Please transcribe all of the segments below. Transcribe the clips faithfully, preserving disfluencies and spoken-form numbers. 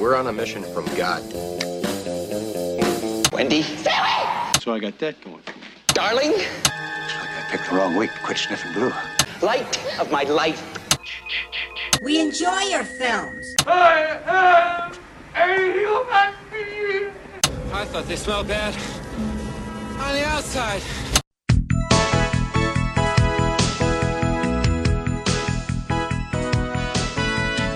We're on a mission from God. Wendy? Sally! So I got that going for me. Darling? Looks like I picked the wrong week to quit sniffing glue. Light of my life. We enjoy your films. I am a human being. I thought they smelled bad on the outside.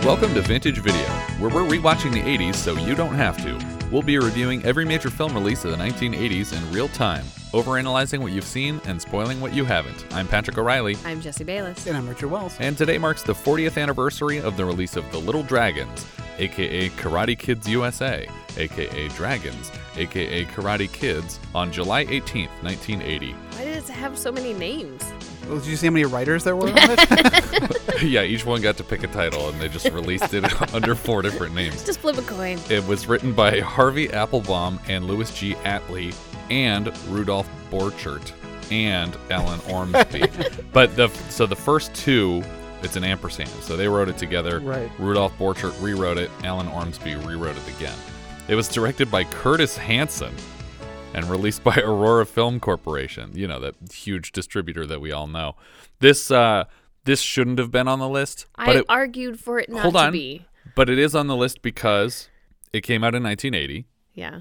Welcome to Vintage Video, where we're rewatching the eighties so you don't have to. We'll be reviewing every major film release of the nineteen eighties in real time, overanalyzing what you've seen and spoiling what you haven't. I'm Patrick O'Reilly. I'm Jesse Bayless. And I'm Richard Wells. And today marks the fortieth anniversary of the release of The Little Dragons, aka Karate Kids U S A, aka Dragons, aka Karate Kids, on July eighteenth, nineteen eighty. Why did it have so many names? Well, did you see how many writers there were on it? Yeah, each one got to pick a title, and they just released it under four different names. Just flip a coin. It was written by Harvey Applebaum and Louis G. Attlee and Rudolph Borchert and Alan Ormsby. But the so the first two, it's an ampersand, so they wrote it together. Right. Rudolph Borchert rewrote it. Alan Ormsby rewrote it again. It was directed by Curtis Hanson and released by Aurora Film Corporation, you know, that huge distributor that we all know. This uh, this shouldn't have been on the list. But I it, argued for it not hold on, to be. But it is on the list because it came out in nineteen eighty. Yeah.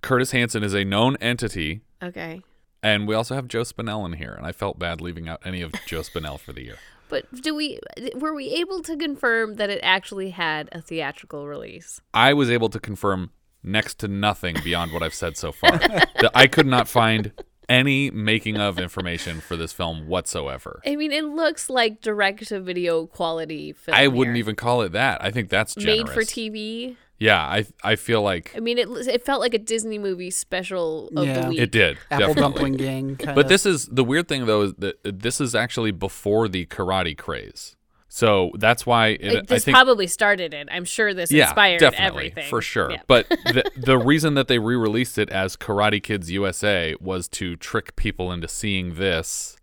Curtis Hanson is a known entity. Okay. And we also have Joe Spinell in here, and I felt bad leaving out any of Joe Spinell for the year. But do we were we able to confirm that it actually had a theatrical release? I was able to confirm next to nothing beyond what I've said so far. That I could not find any making of information for this film whatsoever. I mean, it looks like direct-to-video quality film. I wouldn't here. even call it that. I think that's generous. Made for T V. Yeah, I I feel like... I mean, it it felt like a Disney movie special of yeah. the week. It did, Apple definitely. Dumpling Gang kind But of. This is... The weird thing, though, is that this is actually before the karate craze. So that's why... It, it, this I think, probably started it. I'm sure this yeah, inspired definitely, everything. For sure. Yeah. But the, the reason that they re-released it as Karate Kids U S A was to trick people into seeing this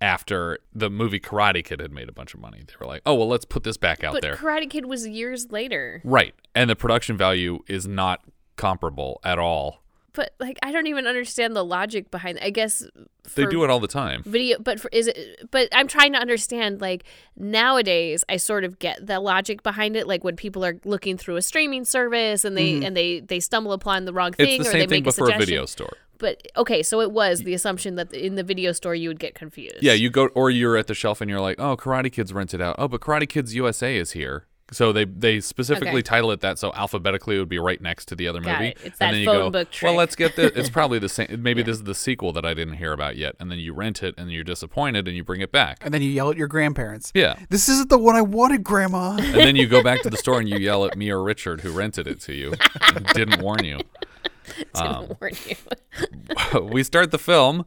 after the movie Karate Kid had made a bunch of money. They were like, oh, well, let's put this back out but there. But Karate Kid was years later. Right. And the production value is not comparable at all. But, like, I don't even understand the logic behind it. I guess... They do it all the time. Video, but for, is it? But I'm trying to understand, like, nowadays I sort of get the logic behind it, like when people are looking through a streaming service and they mm-hmm. and they, they stumble upon the wrong thing. It's the same or they thing make before a, suggestion. a video store. But, okay, so it was the assumption that in the video store you would get confused. Yeah, you go, or you're at the shelf and you're like, oh, Karate Kids rented out. Oh, but Karate Kids U S A is here. So they, they specifically okay. title it that, so alphabetically it would be right next to the other Got movie. It. It's and that then you phone go, book trick. Well, let's get this. It's probably the same. Maybe yeah. this is the sequel that I didn't hear about yet. And then you rent it, and you're disappointed, and you bring it back. And then you yell at your grandparents. Yeah. This isn't the one I wanted, Grandma. And then you go back to the store, and you yell at me or Richard, who rented it to you, and didn't warn you. Didn't um, warn you. We start the film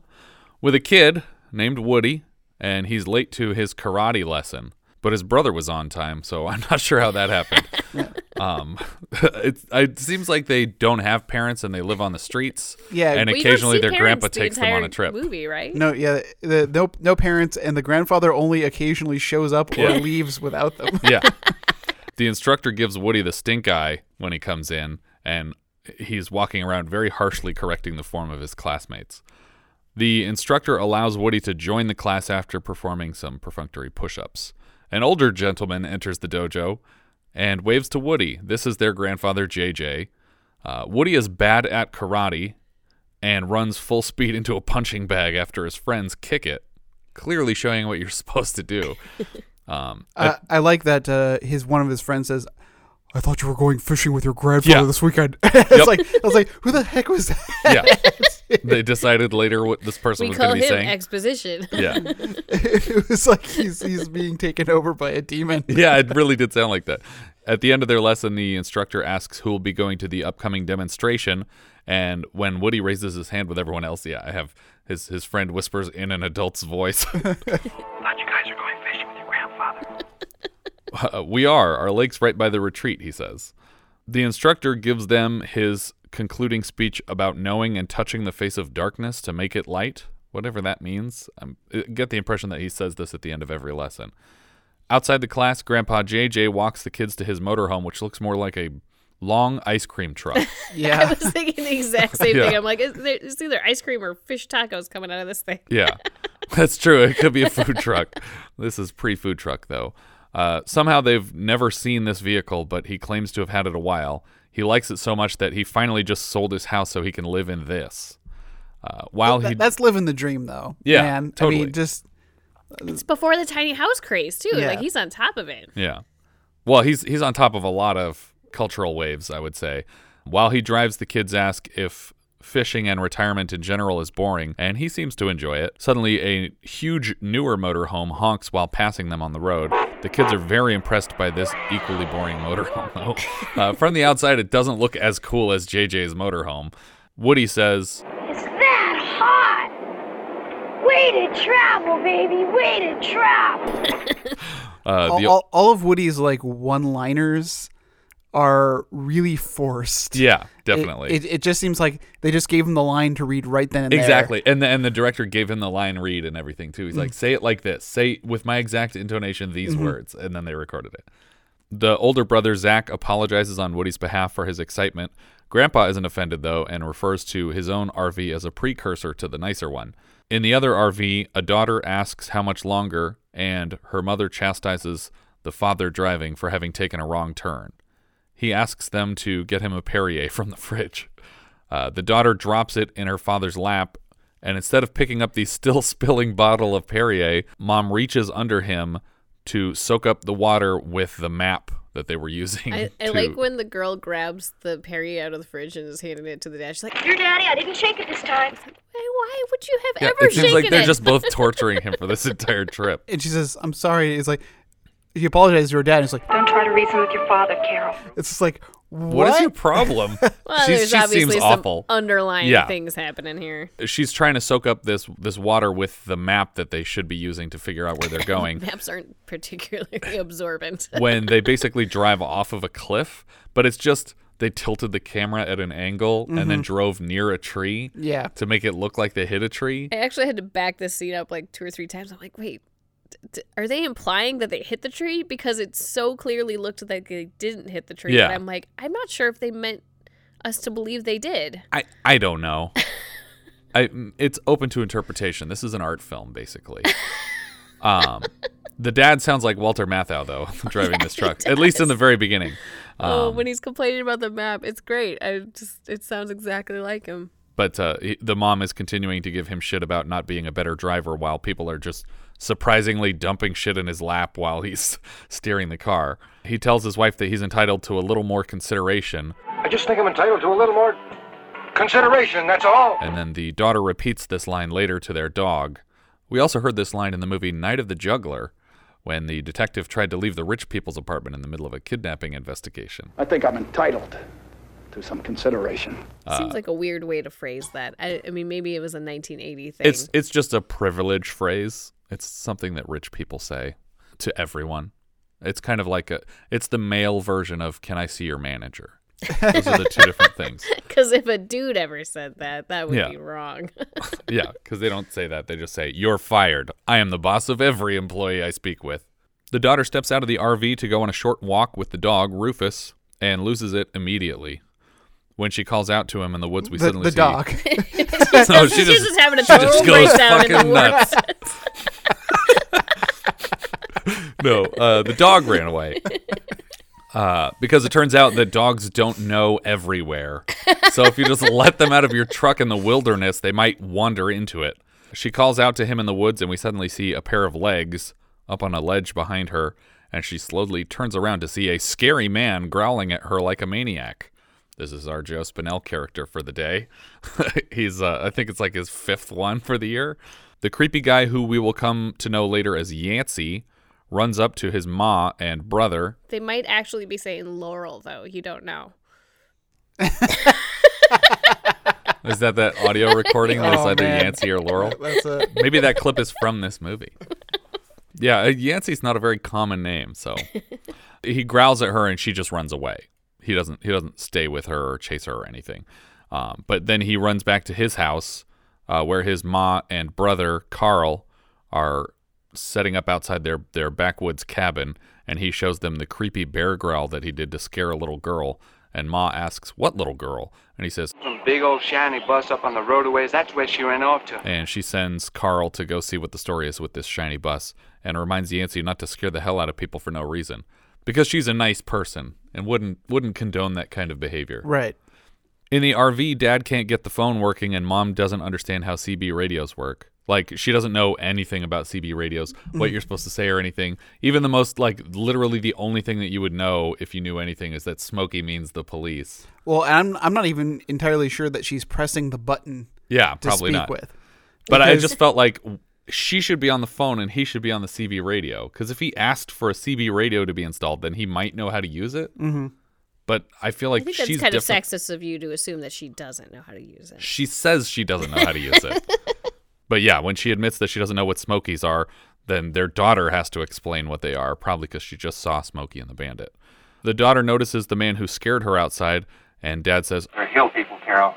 with a kid named Woody, and he's late to his karate lesson. But his brother was on time, so I'm not sure how that happened. um, it, it seems like they don't have parents and they live on the streets. Yeah, and well, occasionally their grandpa the takes them on a trip. Movie, right? No, yeah, the, no, no parents, and the grandfather only occasionally shows up or yeah. leaves without them. Yeah, the instructor gives Woody the stink eye when he comes in, and he's walking around very harshly correcting the form of his classmates. The instructor allows Woody to join the class after performing some perfunctory push-ups. An older gentleman enters the dojo and waves to Woody. This is their grandfather, J J. Uh, Woody is bad at karate and runs full speed into a punching bag after his friends kick it, clearly showing what you're supposed to do. Um, I, I like that uh, his one of his friends says, I thought you were going fishing with your grandfather yeah. this weekend. It's yep. like I was like, who the heck was that? Yeah, they decided later what this person we was going to be saying. We call him exposition. Yeah, it was like he's he's being taken over by a demon. Yeah, it really did sound like that. At the end of their lesson, the instructor asks who will be going to the upcoming demonstration, and when Woody raises his hand with everyone else, yeah, I have his his friend whispers in an adult's voice. I thought you guys are going fishing with your grandfather. Uh, we are. Our lake's right by the retreat, he says. The instructor gives them his concluding speech about knowing and touching the face of darkness to make it light, whatever that means. I'm, I get the impression that he says this at the end of every lesson. Outside the class, Grandpa J J walks the kids to his motorhome, which looks more like a long ice cream truck. Yeah. I was thinking the exact same yeah. thing. I'm like, it's either ice cream or fish tacos coming out of this thing. Yeah, that's true. It could be a food truck. This is pre-food truck, though. Uh, somehow they've never seen this vehicle, but he claims to have had it a while. He likes it so much that he finally just sold his house so he can live in this. Uh, while that, he that's living the dream, though. Yeah, man. Totally. I mean, just it's before the tiny house craze too. Yeah. Like he's on top of it. Yeah. Well, he's he's on top of a lot of cultural waves, I would say. While he drives, the kids ask if fishing and retirement in general is boring, and he seems to enjoy it. Suddenly, a huge newer motorhome honks while passing them on the road. The kids are very impressed by this equally boring motorhome, though. Uh, from the outside, it doesn't look as cool as J J's motorhome. Woody says, "It's that hot! Way to travel, baby! Way to travel!" Uh, all, the, all, all of Woody's like one-liners are really forced. Yeah, definitely. It, it, it just seems like they just gave him the line to read right then and exactly. there. Exactly, and the, and the director gave him the line read and everything too. He's mm-hmm. like, "Say it like this. Say with my exact intonation these mm-hmm. words," and then they recorded it. The older brother Zach apologizes on Woody's behalf for his excitement. Grandpa isn't offended though and refers to his own R V as a precursor to the nicer one. In the other R V, a daughter asks how much longer, and her mother chastises the father driving for having taken a wrong turn. He asks them to get him a Perrier from the fridge. Uh, the daughter drops it in her father's lap, and instead of picking up the still spilling bottle of Perrier, Mom reaches under him to soak up the water with the map that they were using. I, I to... like when the girl grabs the Perrier out of the fridge and is handing it to the dad. She's like, "Your daddy, I didn't shake it this time." Like, why, why would you have yeah, ever shaken it? Seems shaken like they're it? Just both torturing him for this entire trip. And she says, "I'm sorry." It's like, he apologizes to her dad. And it's like, "Don't try to reason with your father, Carol." It's just like, what? What is your problem? Well, she, there's she obviously seems some awful. Underlying yeah. things happening here. She's trying to soak up this this water with the map that they should be using to figure out where they're going. Maps aren't particularly absorbent. When they basically drive off of a cliff, but it's just they tilted the camera at an angle mm-hmm. and then drove near a tree yeah. to make it look like they hit a tree. I actually had to back this scene up like two or three times. I'm like, wait. Are they implying that they hit the tree? Because it so clearly looked like they didn't hit the tree. Yeah. And I'm like, I'm not sure if they meant us to believe they did. I, I don't know. I It's open to interpretation. This is an art film, basically. Um, the dad sounds like Walter Matthau, though, driving yeah, this truck, at least in the very beginning. Um, oh, when he's complaining about the map, it's great. I just It sounds exactly like him. But uh, the mom is continuing to give him shit about not being a better driver while people are just surprisingly dumping shit in his lap while he's steering the car. He tells his wife that he's entitled to a little more consideration. "I just think I'm entitled to a little more consideration, that's all." And then the daughter repeats this line later to their dog. We also heard this line in the movie Night of the Juggler, when the detective tried to leave the rich people's apartment in the middle of a kidnapping investigation. "I think I'm entitled to some consideration." It seems uh, like a weird way to phrase that. I, I mean, maybe it was a nineteen eighty thing. It's it's just a privilege phrase. It's something that rich people say to everyone. It's kind of like a, it's the male version of "Can I see your manager?" Those are the two different things. Because if a dude ever said that, that would yeah. be wrong. Yeah, because they don't say that. They just say, "You're fired. I am the boss of every employee I speak with." The daughter steps out of the R V to go on a short walk with the dog, Rufus, and loses it immediately. When she calls out to him in the woods, we the, suddenly the see... The dog. So she She's just, just having a total breakdown in the nuts. Woods. no, uh, the dog ran away. Uh, because it turns out that dogs don't know everywhere. So if you just let them out of your truck in the wilderness, they might wander into it. She calls out to him in the woods, and we suddenly see a pair of legs up on a ledge behind her, and she slowly turns around to see a scary man growling at her like a maniac. This is our Joe Spinell character for the day. He's, uh, I think it's like his fifth one for the year. The creepy guy, who we will come to know later as Yancey, runs up to his ma and brother. They might actually be saying Laurel, though. You don't know. Is that that audio recording that's oh, either man. Yancey or Laurel? That's it. Maybe that clip is from this movie. Yeah, Yancey's not a very common name, so. He growls at her and she just runs away. He doesn't. He doesn't stay with her or chase her or anything. Um, but then he runs back to his house, uh, where his ma and brother Carl are setting up outside their their backwoods cabin, and he shows them the creepy bear growl that he did to scare a little girl, and Ma asks, "What little girl?" And he says, "Some big old shiny bus up on the roadways. That's where she ran off to." And she sends Carl to go see what the story is with this shiny bus, and reminds Yancy not to scare the hell out of people for no reason, because she's a nice person and wouldn't wouldn't condone that kind of behavior. Right. In the R V, Dad can't get the phone working, and Mom doesn't understand how C B radios work. Like, she doesn't know anything about C B radios, what you're supposed to say or anything. Even the most, like, literally the only thing that you would know if you knew anything is that Smokey means the police. Well, and I'm, I'm not even entirely sure that she's pressing the button yeah, to probably speak not. with. But because... I just felt like she should be on the phone and he should be on the C B radio. Because if he asked for a C B radio to be installed, then he might know how to use it. Mm-hmm. But I feel like I think she's that's kind different. of sexist of you to assume that she doesn't know how to use it. She says she doesn't know how to use it. But yeah, when she admits that she doesn't know what Smokies are, then their daughter has to explain what they are, probably because she just saw Smokey and the Bandit. The daughter notices the man who scared her outside, and Dad says, "They're hill people, Carol.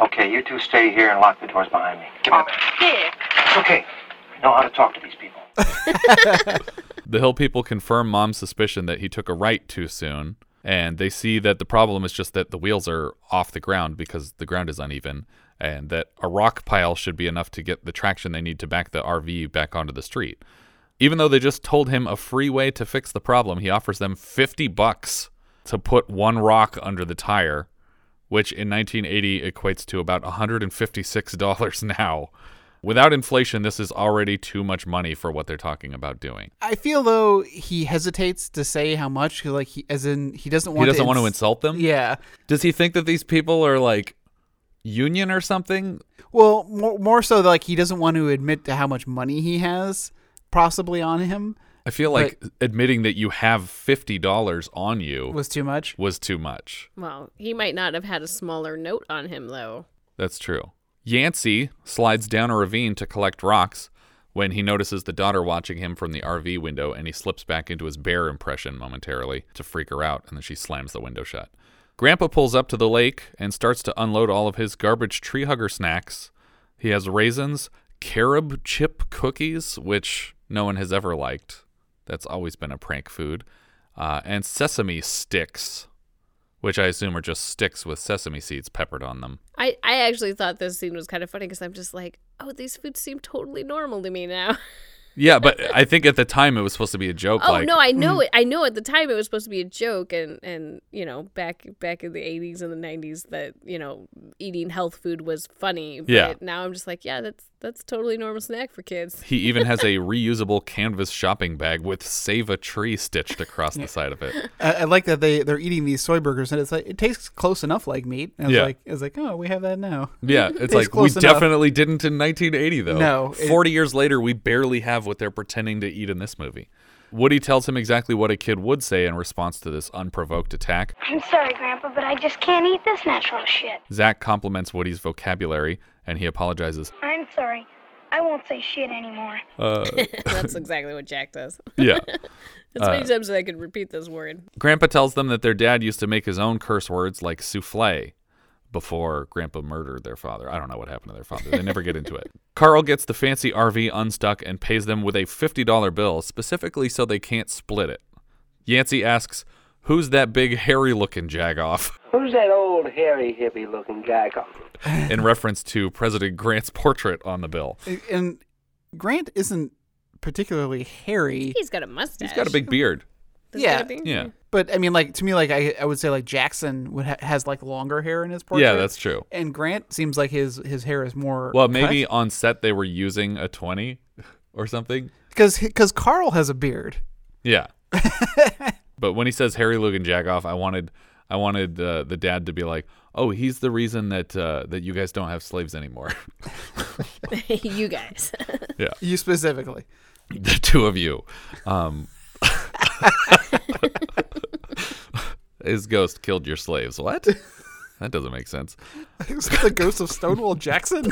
Okay, you two stay here and lock the doors behind me. Give me a minute. Yeah. It's okay. I know how to talk to these people." The hill people confirm Mom's suspicion that he took a right too soon, and they see that the problem is just that the wheels are off the ground because the ground is uneven, and that a rock pile should be enough to get the traction they need to back the R V back onto the street. Even though they just told him a free way to fix the problem, he offers them fifty bucks to put one rock under the tire, which in nineteen eighty equates to about one hundred fifty-six dollars now. Without inflation, this is already too much money for what they're talking about doing. I feel, though, he hesitates to say how much, like he, as in he doesn't want, he doesn't to, want ins- to insult them? Yeah. Does he think that these people are like... union or something? Well, more, more so like he doesn't want to admit to how much money he has possibly on him. I feel like admitting that you have fifty dollars on you was too much. Was too much. Well, he might not have had a smaller note on him, though. That's true. Yancey slides down a ravine to collect rocks when he notices the daughter watching him from the R V window, and he slips back into his bear impression momentarily to freak her out, and then she slams the window shut. Grandpa pulls up to the lake and starts to unload all of his garbage tree hugger snacks. He has raisins, carob chip cookies, which no one has ever liked. That's always been a prank food. Uh, and sesame sticks, which I assume are just sticks with sesame seeds peppered on them. I, I actually thought this scene was kind of funny because I'm just like, oh, these foods seem totally normal to me now. Yeah, but I think at the time it was supposed to be a joke. Oh, like, no, I know it. I know at the time it was supposed to be a joke. And, and you know, back back in the eighties and the nineties that, you know, eating health food was funny. But yeah. Now I'm just like, yeah, that's that's totally normal snack for kids. He even has a reusable canvas shopping bag with Save a Tree stitched across the side of it. I, I like that they, they're eating these soy burgers and it's like, it tastes close enough like meat. And it's yeah. like, it's like, oh, we have that now. Yeah, it's it like, we enough. definitely didn't in nineteen eighty though. No. It, forty years later, we barely have what they're pretending to eat in this movie. Woody tells him exactly what a kid would say in response to this unprovoked attack. "I'm sorry, Grandpa, but I just can't eat this natural shit." Zach compliments Woody's vocabulary, and he apologizes. "I'm sorry. I won't say shit anymore." Uh, That's exactly what Jack does. Yeah. As many uh, times as I could repeat this word. Grandpa tells them that their dad used to make his own curse words like souffle, before Grandpa murdered their father. I don't know what happened to their father. They never get into it. Carl gets the fancy R V unstuck and pays them with a fifty dollar bill, specifically so they can't split it. Yancey asks, "Who's that big hairy-looking jagoff?" "Who's that old hairy hippie-looking jagoff?" In reference to President Grant's portrait on the bill. And Grant isn't particularly hairy. He's got a mustache. He's got a big beard. Does yeah, yeah. But I mean, like to me, like I, I would say, like Jackson would ha- has like longer hair in his portrait. Yeah, that's true. And Grant seems like his his hair is more. Well, maybe cut. On set they were using a twenty or something. Because because Carl has a beard. Yeah. But when he says Harry Logan Jagoff, I wanted I wanted uh, the dad to be like, oh, he's the reason that uh, that you guys don't have slaves anymore. You guys. Yeah. You specifically. The two of you. Um. His ghost killed your slaves. What? That doesn't make sense. Is that the ghost of Stonewall Jackson?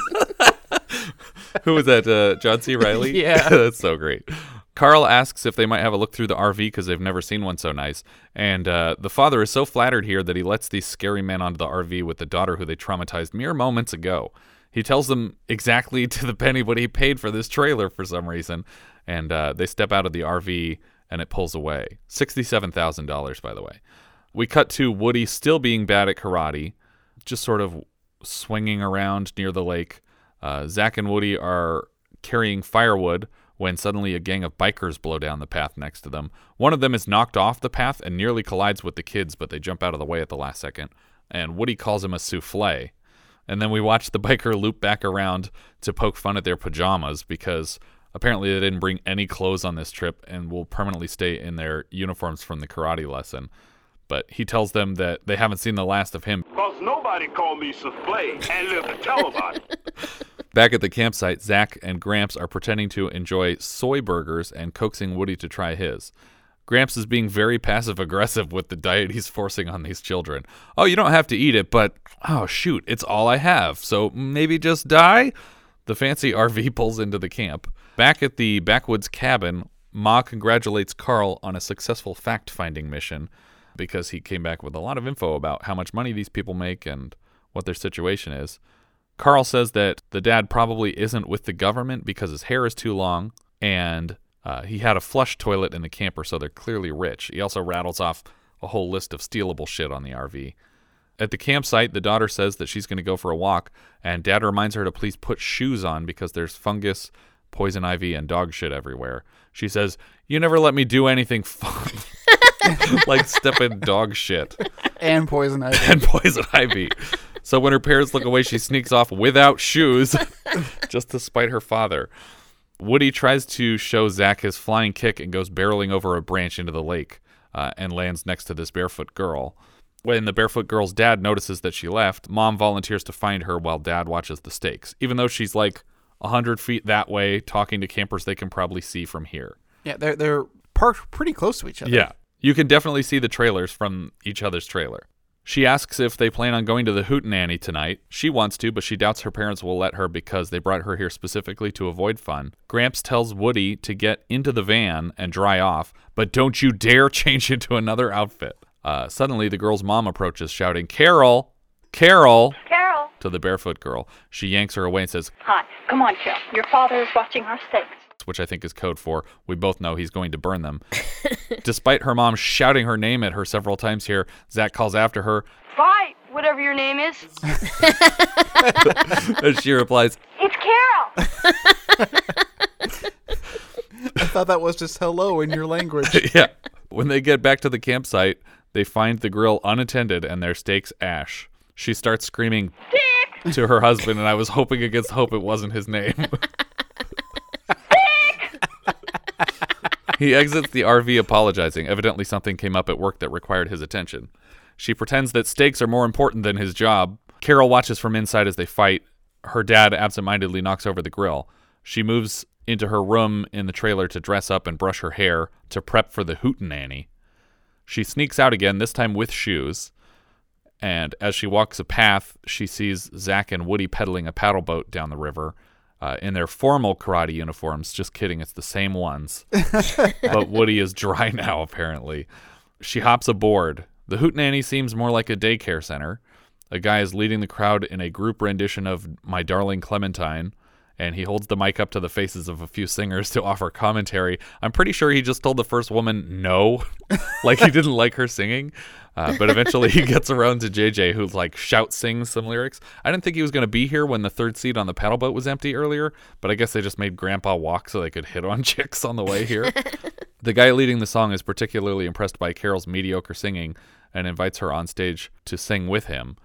Who was that? Uh, John C. Reilly? Yeah. That's so great. Carl asks if they might have a look through the R V because they've never seen one so nice. And uh, the father is so flattered here that he lets these scary men onto the R V with the daughter who they traumatized mere moments ago. He tells them exactly to the penny what he paid for this trailer for some reason. And uh, they step out of the R V and it pulls away. sixty-seven thousand dollars, by the way. We cut to Woody still being bad at karate, just sort of swinging around near the lake. Uh, Zach and Woody are carrying firewood when suddenly a gang of bikers blow down the path next to them. One of them is knocked off the path and nearly collides with the kids, but they jump out of the way at the last second. And Woody calls him a souffle. And then we watch the biker loop back around to poke fun at their pajamas because apparently they didn't bring any clothes on this trip and will permanently stay in their uniforms from the karate lesson. But he tells them that they haven't seen the last of him. Because nobody called me souffle and lived to tell about it. Back at the campsite, Zach and Gramps are pretending to enjoy soy burgers and coaxing Woody to try his. Gramps is being very passive-aggressive with the diet he's forcing on these children. Oh, you don't have to eat it, but, oh, shoot, it's all I have, so maybe just die? The fancy R V pulls into the camp. Back at the backwoods cabin, Ma congratulates Carl on a successful fact-finding mission, because he came back with a lot of info about how much money these people make and what their situation is. Carl says that the dad probably isn't with the government because his hair is too long, and uh, he had a flush toilet in the camper, so they're clearly rich. He also rattles off a whole list of stealable shit on the R V. At the campsite, the daughter says that she's going to go for a walk, and dad reminds her to please put shoes on because there's fungus, poison ivy, and dog shit everywhere. She says, "You never let me do anything fun." Like stepping dog shit. And poison ivy. And poison ivy. So when her parents look away, she sneaks off without shoes, just to spite her father. Woody tries to show Zach his flying kick and goes barreling over a branch into the lake uh, and lands next to this barefoot girl. When the barefoot girl's dad notices that she left, Mom volunteers to find her while Dad watches the stakes, even though she's like one hundred feet that way, talking to campers they can probably see from here. Yeah, they're, they're parked pretty close to each other. Yeah. You can definitely see the trailers from each other's trailer. She asks if they plan on going to the Hootenanny tonight. She wants to, but she doubts her parents will let her because they brought her here specifically to avoid fun. Gramps tells Woody to get into the van and dry off, but don't you dare change into another outfit. Uh, suddenly, the girl's mom approaches, shouting, "Carol! Carol!" Carol! to the barefoot girl. She yanks her away and says, "Hi, come on, Joe. Your father is watching our stakes." Which I think is code for, we both know he's going to burn them. Despite her mom shouting her name at her several times here, Zach calls after her, "Fight, whatever your name is." And she replies, "It's Carol." I thought that was just hello in your language. Yeah. When they get back to the campsite, they find the grill unattended and their stakes ash. She starts screaming, "Dick!" to her husband, and I was hoping against hope it wasn't his name. He exits the R V apologizing. Evidently something came up at work that required his attention. She pretends that stakes are more important than his job. Carol watches from inside as they fight. Her dad absentmindedly knocks over the grill. She moves into her room in the trailer to dress up and brush her hair to prep for the hootenanny. She sneaks out again, this time with shoes. And as she walks a path, she sees Zach and Woody pedaling a paddle boat down the river. Uh, in their formal karate uniforms. Just kidding, it's the same ones. But Woody is dry now, apparently. She hops aboard. The Hootenanny seems more like a daycare center. A guy is leading the crowd in a group rendition of My Darling Clementine, and he holds the mic up to the faces of a few singers to offer commentary. I'm pretty sure he just told the first woman no, like he didn't like her singing. Uh, but eventually he gets around to J J, who like shout sings some lyrics. I didn't think he was going to be here when the third seat on the paddle boat was empty earlier, but I guess they just made Grandpa walk so they could hit on chicks on the way here. The guy leading the song is particularly impressed by Carol's mediocre singing and invites her on stage to sing with him.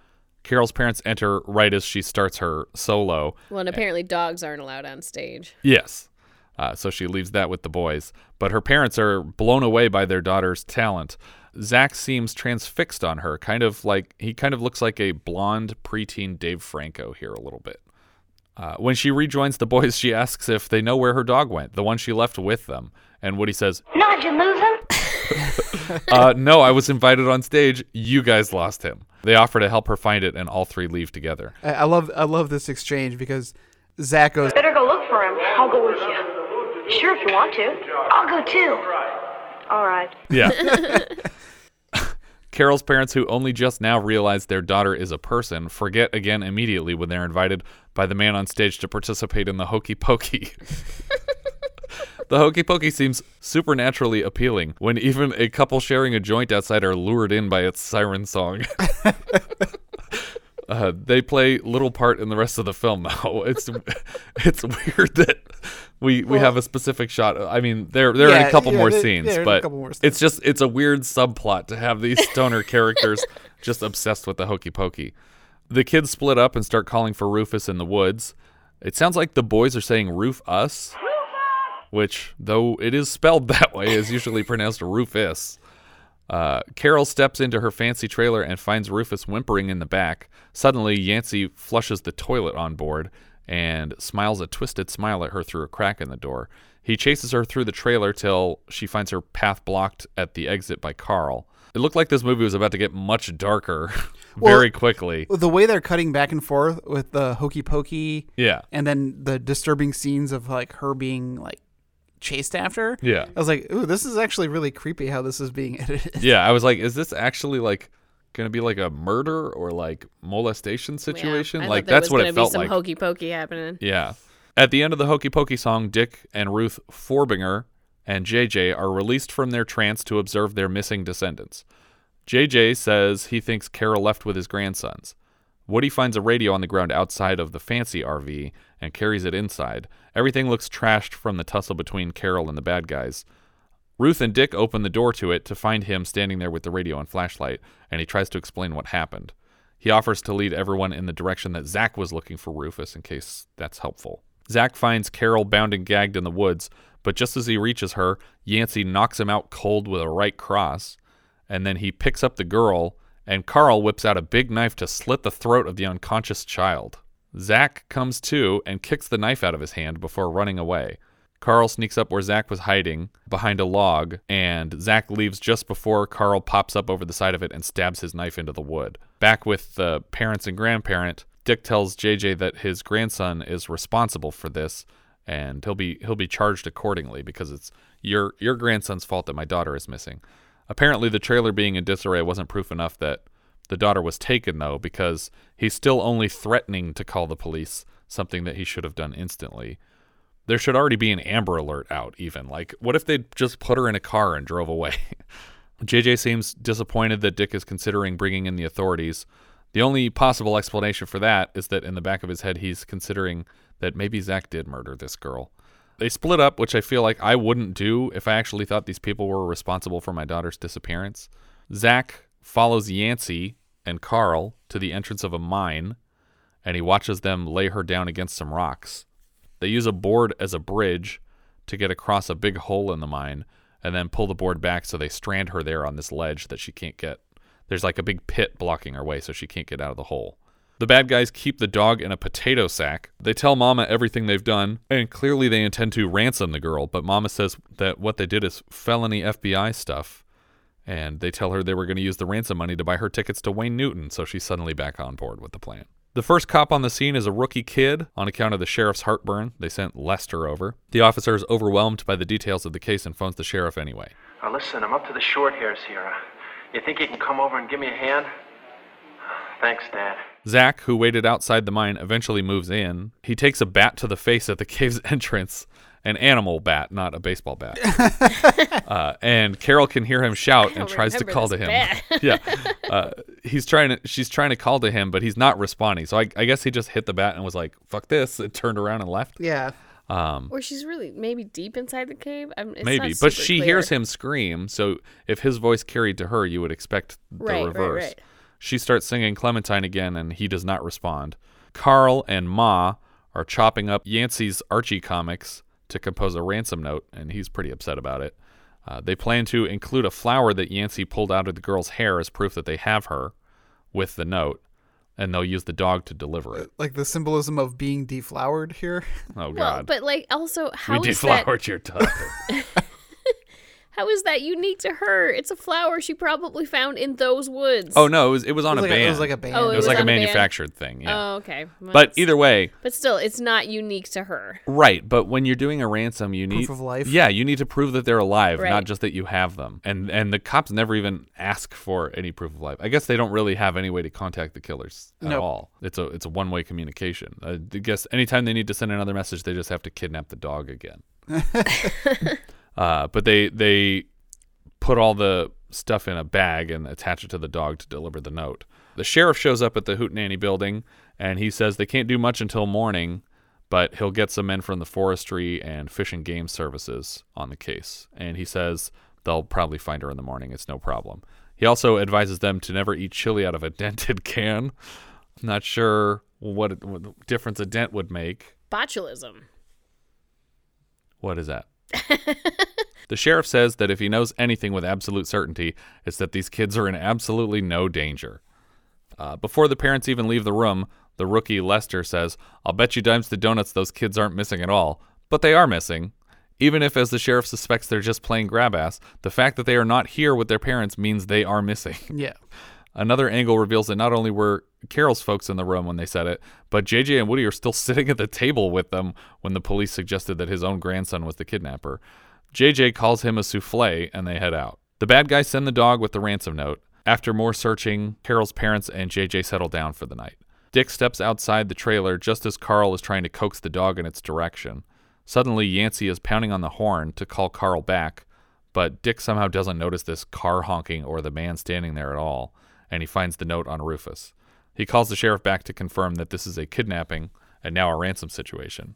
Carol's parents enter right as she starts her solo. Well, and apparently and, dogs aren't allowed on stage. Yes. Uh, so she leaves that with the boys. But her parents are blown away by their daughter's talent. Zach seems transfixed on her, kind of like he kind of looks like a blonde preteen Dave Franco here a little bit. Uh, when she rejoins the boys, she asks if they know where her dog went, the one she left with them. And Woody says, "No, did you lose him?" uh, no, I was invited on stage. You guys lost him. They offer to help her find it, and all three leave together. I, I love I love this exchange because Zach goes, "Better go look for him. I'll go with you." "Sure, if you want to." "I'll go too." "All right." Yeah. Carol's parents, who only just now realize their daughter is a person, forget again immediately when they're invited by the man on stage to participate in the hokey pokey. The hokey pokey seems supernaturally appealing when even a couple sharing a joint outside are lured in by its siren song. Uh, they play little part in the rest of the film, though. It's it's weird that we we well, have a specific shot. I mean, there there yeah, are a couple yeah, more there, scenes, there but more it's just it's a weird subplot to have these stoner characters just obsessed with the hokey pokey. The kids split up and start calling for Rufus in the woods. It sounds like the boys are saying "Roof us," Rufus! Which, though it is spelled that way, is usually pronounced "Rufus." Uh, Carol steps into her fancy trailer and finds Rufus whimpering in the back. Suddenly, Yancey flushes the toilet on board and smiles a twisted smile at her through a crack in the door. He chases her through the trailer till she finds her path blocked at the exit by Carl. It looked like this movie was about to get much darker very well, quickly. The way they're cutting back and forth with the hokey pokey, yeah, and then the disturbing scenes of like her being like chased after. Yeah. I was like, ooh, this is actually really creepy how this is being edited. Yeah, I was like, is this actually like going to be like a murder or like molestation situation? Yeah, like that's what it felt like. There was going to be some hokey pokey happening. Yeah. At the end of the hokey pokey song, Dick and Ruth Forbinger and J J are released from their trance to observe their missing descendants. J J says he thinks Carol left with his grandsons. Woody finds a radio on the ground outside of the fancy R V and carries it inside. Everything looks trashed from the tussle between Carol and the bad guys. Ruth and Dick open the door to it to find him standing there with the radio and flashlight, and he tries to explain what happened. He offers to lead everyone in the direction that Zach was looking for Rufus in case that's helpful. Zach finds Carol bound and gagged in the woods, but just as he reaches her, Yancey knocks him out cold with a right cross, and then he picks up the girl, and Carl whips out a big knife to slit the throat of the unconscious child. Zach comes to and kicks the knife out of his hand before running away. Carl sneaks up where Zach was hiding, behind a log, and Zach leaves just before Carl pops up over the side of it and stabs his knife into the wood. Back with the parents and grandparent, Dick tells J J that his grandson is responsible for this, and he'll be he'll be charged accordingly because it's your your grandson's fault that my daughter is missing. Apparently, the trailer being in disarray wasn't proof enough that the daughter was taken, though, because he's still only threatening to call the police, something that he should have done instantly. There should already be an Amber Alert out, even. Like, what if they just put her in a car and drove away? J J seems disappointed that Dick is considering bringing in the authorities. The only possible explanation for that is that in the back of his head, he's considering that maybe Zach did murder this girl. They split up, which I feel like I wouldn't do if I actually thought these people were responsible for my daughter's disappearance. Zach follows Yancey and Carl to the entrance of a mine, and he watches them lay her down against some rocks. They use a board as a bridge to get across a big hole in the mine, and then pull the board back so they strand her there on this ledge that she can't get. There's like a big pit blocking her way so she can't get out of the hole. The bad guys keep the dog in a potato sack. They tell Mama everything they've done, and clearly they intend to ransom the girl, but Mama says that what they did is felony F B I stuff, and they tell her they were going to use the ransom money to buy her tickets to Wayne Newton, so she's suddenly back on board with the plan. The first cop on the scene is a rookie kid on account of the sheriff's heartburn. They sent Lester over. The officer is overwhelmed by the details of the case and phones the sheriff anyway. Now listen, I'm up to the short hairs here. You think you can come over and give me a hand? Thanks, Dad. Zach, who waited outside the mine, eventually moves in. He takes a bat to the face at the cave's entrance, an animal bat, not a baseball bat. uh, and Carol can hear him shout and tries to call to him. yeah, uh, he's trying to. She's trying to call to him, but he's not responding. So I, I guess he just hit the bat and was like, "Fuck this!" It turned around and left. Yeah. Um, or she's really maybe deep inside the cave. I mean, it's maybe, but she clear. hears him scream. So if his voice carried to her, you would expect the right, reverse. Right, right. She starts singing Clementine again, and he does not respond. Carl and Ma are chopping up Yancey's Archie comics to compose a ransom note, and he's pretty upset about it. Uh, they plan to include a flower that Yancey pulled out of the girl's hair as proof that they have her with the note, and they'll use the dog to deliver it. Like the symbolism of being deflowered here? Oh, God. Well, but, like, also, how we is that... We deflowered your daughter. How is that unique to her? It's a flower she probably found in those woods. Oh, no, it was, it was on it was a like band. A, it was like a band. Oh, it, it was, was like a manufactured a thing, yeah. Oh, okay. Well, but either way. But still, it's not unique to her. Right, but when you're doing a ransom, you need... Proof of life? Yeah, you need to prove that they're alive, right. Not just that you have them. And and the cops never even ask for any proof of life. I guess they don't really have any way to contact the killers at nope. all. It's a, it's a one-way communication. I guess anytime they need to send another message, they just have to kidnap the dog again. uh, but they they put all the stuff in a bag and attach it to the dog to deliver the note. The sheriff shows up at the Hootenanny building, and he says they can't do much until morning, but he'll get some men from the forestry and fish and game services on the case. And he says they'll probably find her in the morning. It's no problem. He also advises them to never eat chili out of a dented can. Not sure what, it, what difference a dent would make. Botulism. What is that? The sheriff says that if he knows anything with absolute certainty, it's that these kids are in absolutely no danger. Uh, before the parents even leave the room, the rookie Lester says, "I'll bet you dimes to donuts those kids aren't missing at all." But they are missing. Even if, as the sheriff suspects, they're just playing grab-ass, the fact that they are not here with their parents means they are missing. Yeah. Another angle reveals that not only were Carol's folks in the room when they said it, but J J and Woody are still sitting at the table with them when the police suggested that his own grandson was the kidnapper. J J calls him a souffle, and they head out. The bad guys send the dog with the ransom note. After more searching, Carol's parents and J J settle down for the night. Dick steps outside the trailer just as Carl is trying to coax the dog in its direction. Suddenly, Yancey is pounding on the horn to call Carl back, but Dick somehow doesn't notice this car honking or the man standing there at all, and he finds the note on Rufus. He calls the sheriff back to confirm that this is a kidnapping and now a ransom situation.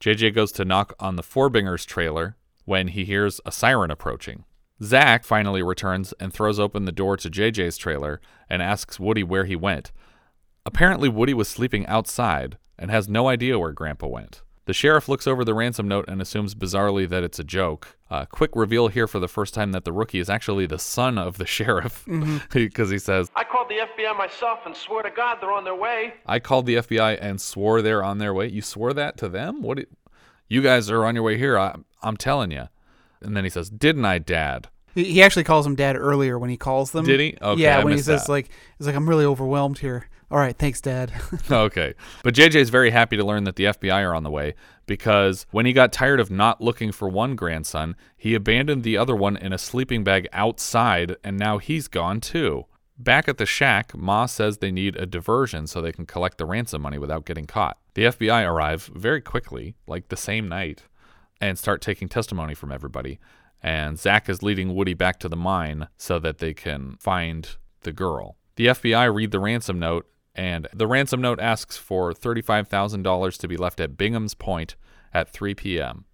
J J goes to knock on the Forbinger's trailer when he hears a siren approaching. Zach finally returns and throws open the door to J J's trailer and asks Woody where he went. Apparently, Woody was sleeping outside and has no idea where Grandpa went. The sheriff looks over the ransom note and assumes bizarrely that it's a joke. Uh, quick reveal here for the first time that the rookie is actually the son of the sheriff, because he says, "I called the F B I myself and swore to God they're on their way." I called the F B I and swore they're on their way. You swore that to them? What? Do you, you guys are on your way here. I, I'm telling you. And then he says, "Didn't I, Dad?" He actually calls him Dad earlier when he calls them. Did he? Okay, yeah, I when he says that. like, he's like, "I'm really overwhelmed here." All right, thanks, Dad. Okay. But J J's very happy to learn that the F B I are on the way because when he got tired of not looking for one grandson, he abandoned the other one in a sleeping bag outside, and now he's gone too. Back at the shack, Ma says they need a diversion so they can collect the ransom money without getting caught. The F B I arrive very quickly, like the same night, and start taking testimony from everybody. And Zach is leading Woody back to the mine so that they can find the girl. The F B I read the ransom note, and the ransom note asks for thirty-five thousand dollars to be left at Bingham's Point at three p.m.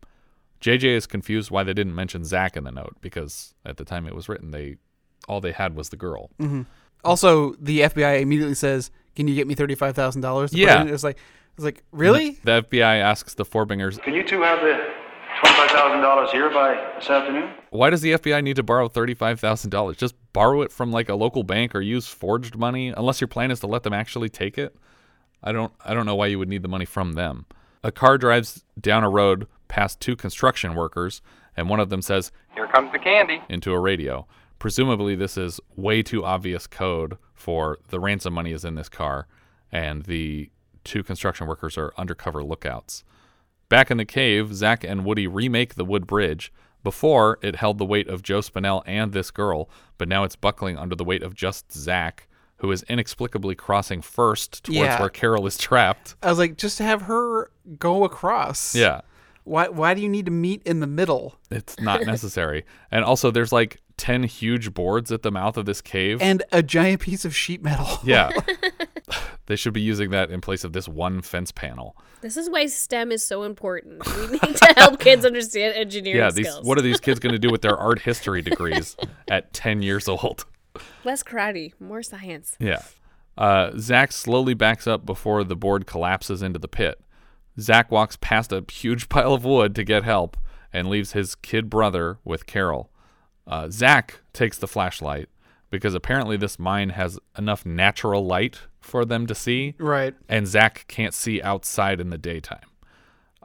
J J is confused why they didn't mention Zach in the note, because at the time it was written, they all they had was the girl. Mm-hmm. Also, the F B I immediately says, "Can you get me thirty-five thousand dollars to yeah. put in?" It was like, it was like really? The, the F B I asks the Forbingers, "Can you two have the twenty-five thousand dollars here by this afternoon?" Why does the F B I need to borrow thirty-five thousand dollars? Just borrow it from like a local bank or use forged money, unless your plan is to let them actually take it. I don't I don't know why you would need the money from them. A car drives down a road past two construction workers, and one of them says, "Here comes the candy," into a radio. Presumably this is way too obvious code for the ransom money is in this car, and the two construction workers are undercover lookouts. Back in the cave, Zach and Woody remake the wood bridge. Before, it held the weight of Joe Spinell and this girl, but now it's buckling under the weight of just Zach, who is inexplicably crossing first towards yeah. where Carol is trapped. I was like, just have her go across. Yeah. Why Why do you need to meet in the middle? It's not necessary. And also, there's like ten huge boards at the mouth of this cave. And a giant piece of sheet metal. Yeah. They should be using that in place of this one fence panel. This is why STEM is so important. We need to help kids understand engineering yeah, these, skills. Yeah, what are these kids going to do with their art history degrees at ten years old? Less karate, more science. Yeah. Uh, Zach slowly backs up before the board collapses into the pit. Zach walks past a huge pile of wood to get help and leaves his kid brother with Carol. Uh, Zach takes the flashlight because apparently this mine has enough natural light for them to see. Right. And Zach can't see outside in the daytime.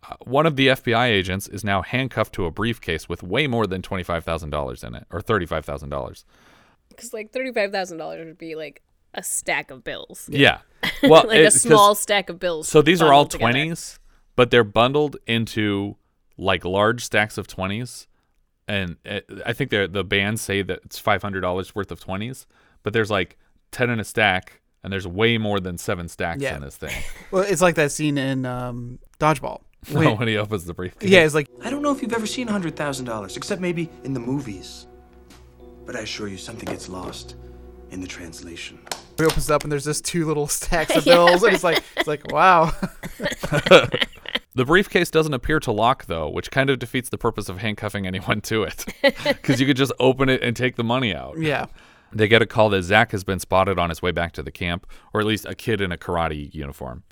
Uh, one of the F B I agents is now handcuffed to a briefcase with way more than twenty-five thousand dollars in it, or thirty-five thousand dollars. Because like thirty-five thousand dollars would be like a stack of bills. Yeah. Well, like it, a small stack of bills. So these are all together. twenties, but they're bundled into like large stacks of twenties. And it, I think the bands say that it's five hundred dollars worth of twenties, but there's like ten in a stack. And there's way more than seven stacks yeah. in this thing. Well, it's like that scene in um, Dodgeball Wait. When he opens the briefcase. Yeah, it's like, I don't know if you've ever seen one hundred thousand dollars, except maybe in the movies. But I assure you, something gets lost in the translation. He opens it up, and there's just two little stacks of bills, yeah, right. And it's like, it's like, wow. The briefcase doesn't appear to lock, though, which kind of defeats the purpose of handcuffing anyone to it, because you could just open it and take the money out. Yeah. They get a call that Zach has been spotted on his way back to the camp, or at least a kid in a karate uniform.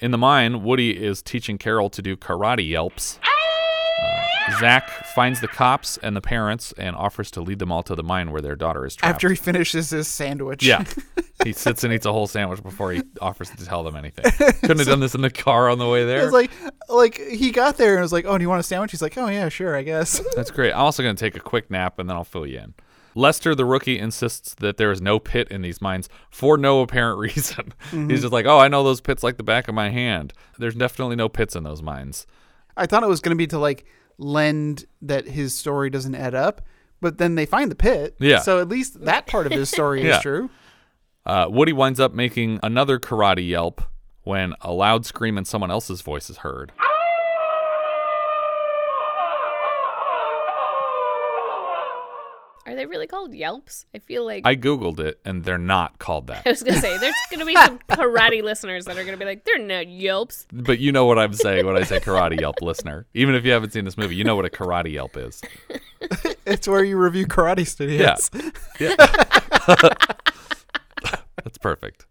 In the mine, Woody is teaching Carol to do karate yelps. Uh, Zach finds the cops and the parents and offers to lead them all to the mine where their daughter is trapped. After he finishes his sandwich. Yeah. He sits and eats a whole sandwich before he offers to tell them anything. Couldn't have done this in the car on the way there. It's like, like he got there and was like, oh, do you want a sandwich? He's like, oh, yeah, sure, I guess. That's great. I'm also going to take a quick nap and then I'll fill you in. Lester, the rookie, insists that there is no pit in these mines for no apparent reason. Mm-hmm. He's just like, oh, I know those pits like the back of my hand. There's definitely no pits in those mines. I thought it was going to be to, like, lend that his story doesn't add up, but then they find the pit. Yeah. So at least that part of his story yeah. is true. Uh, Woody winds up making another karate yelp when a loud scream in someone else's voice is heard. Are they really called yelps? I feel like... I Googled it, and they're not called that. I was going to say, there's going to be some karate listeners that are going to be like, they're not yelps. But you know what I'm saying when I say karate yelp listener. Even if you haven't seen this movie, you know what a karate yelp is. It's where you review karate studios. Yeah. yeah. That's perfect.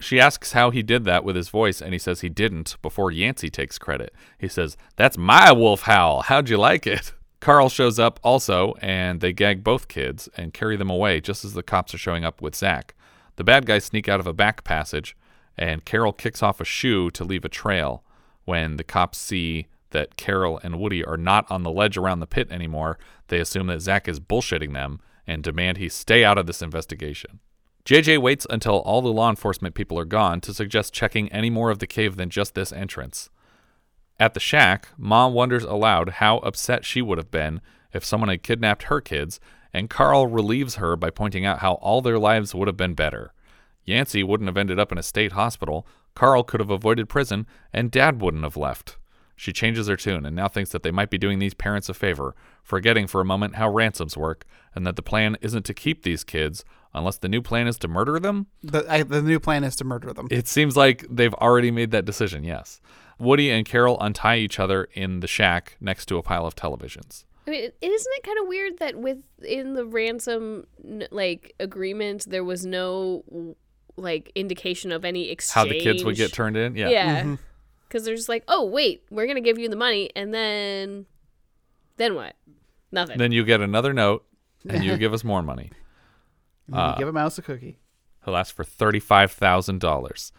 She asks how he did that with his voice, and he says he didn't before Yancey takes credit. He says, that's my wolf howl. How'd you like it? Carl shows up also, and they gag both kids and carry them away just as the cops are showing up with Zach. The bad guys sneak out of a back passage, and Carol kicks off a shoe to leave a trail when the cops see that Carol and Woody are not on the ledge around the pit anymore. They assume that Zach is bullshitting them and demand he stay out of this investigation. J J waits until all the law enforcement people are gone to suggest checking any more of the cave than just this entrance. At the shack, Mom wonders aloud how upset she would have been if someone had kidnapped her kids, and Carl relieves her by pointing out how all their lives would have been better. Yancey wouldn't have ended up in a state hospital, Carl could have avoided prison, and Dad wouldn't have left. She changes her tune and now thinks that they might be doing these parents a favor, forgetting for a moment how ransoms work, and that the plan isn't to keep these kids, unless the new plan is to murder them? The, I, the new plan is to murder them. It seems like they've already made that decision, yes. Woody and Carol untie each other in the shack next to a pile of televisions. I mean, isn't it kind of weird that within the ransom like agreement, there was no like indication of any exchange? How the kids would get turned in? Yeah. Yeah. Because mm-hmm. They're just like, oh, wait, we're going to give you the money. And then, then what? Nothing. Then you get another note and you give us more money. And uh, you give a mouse a cookie. He'll ask for thirty-five thousand dollars.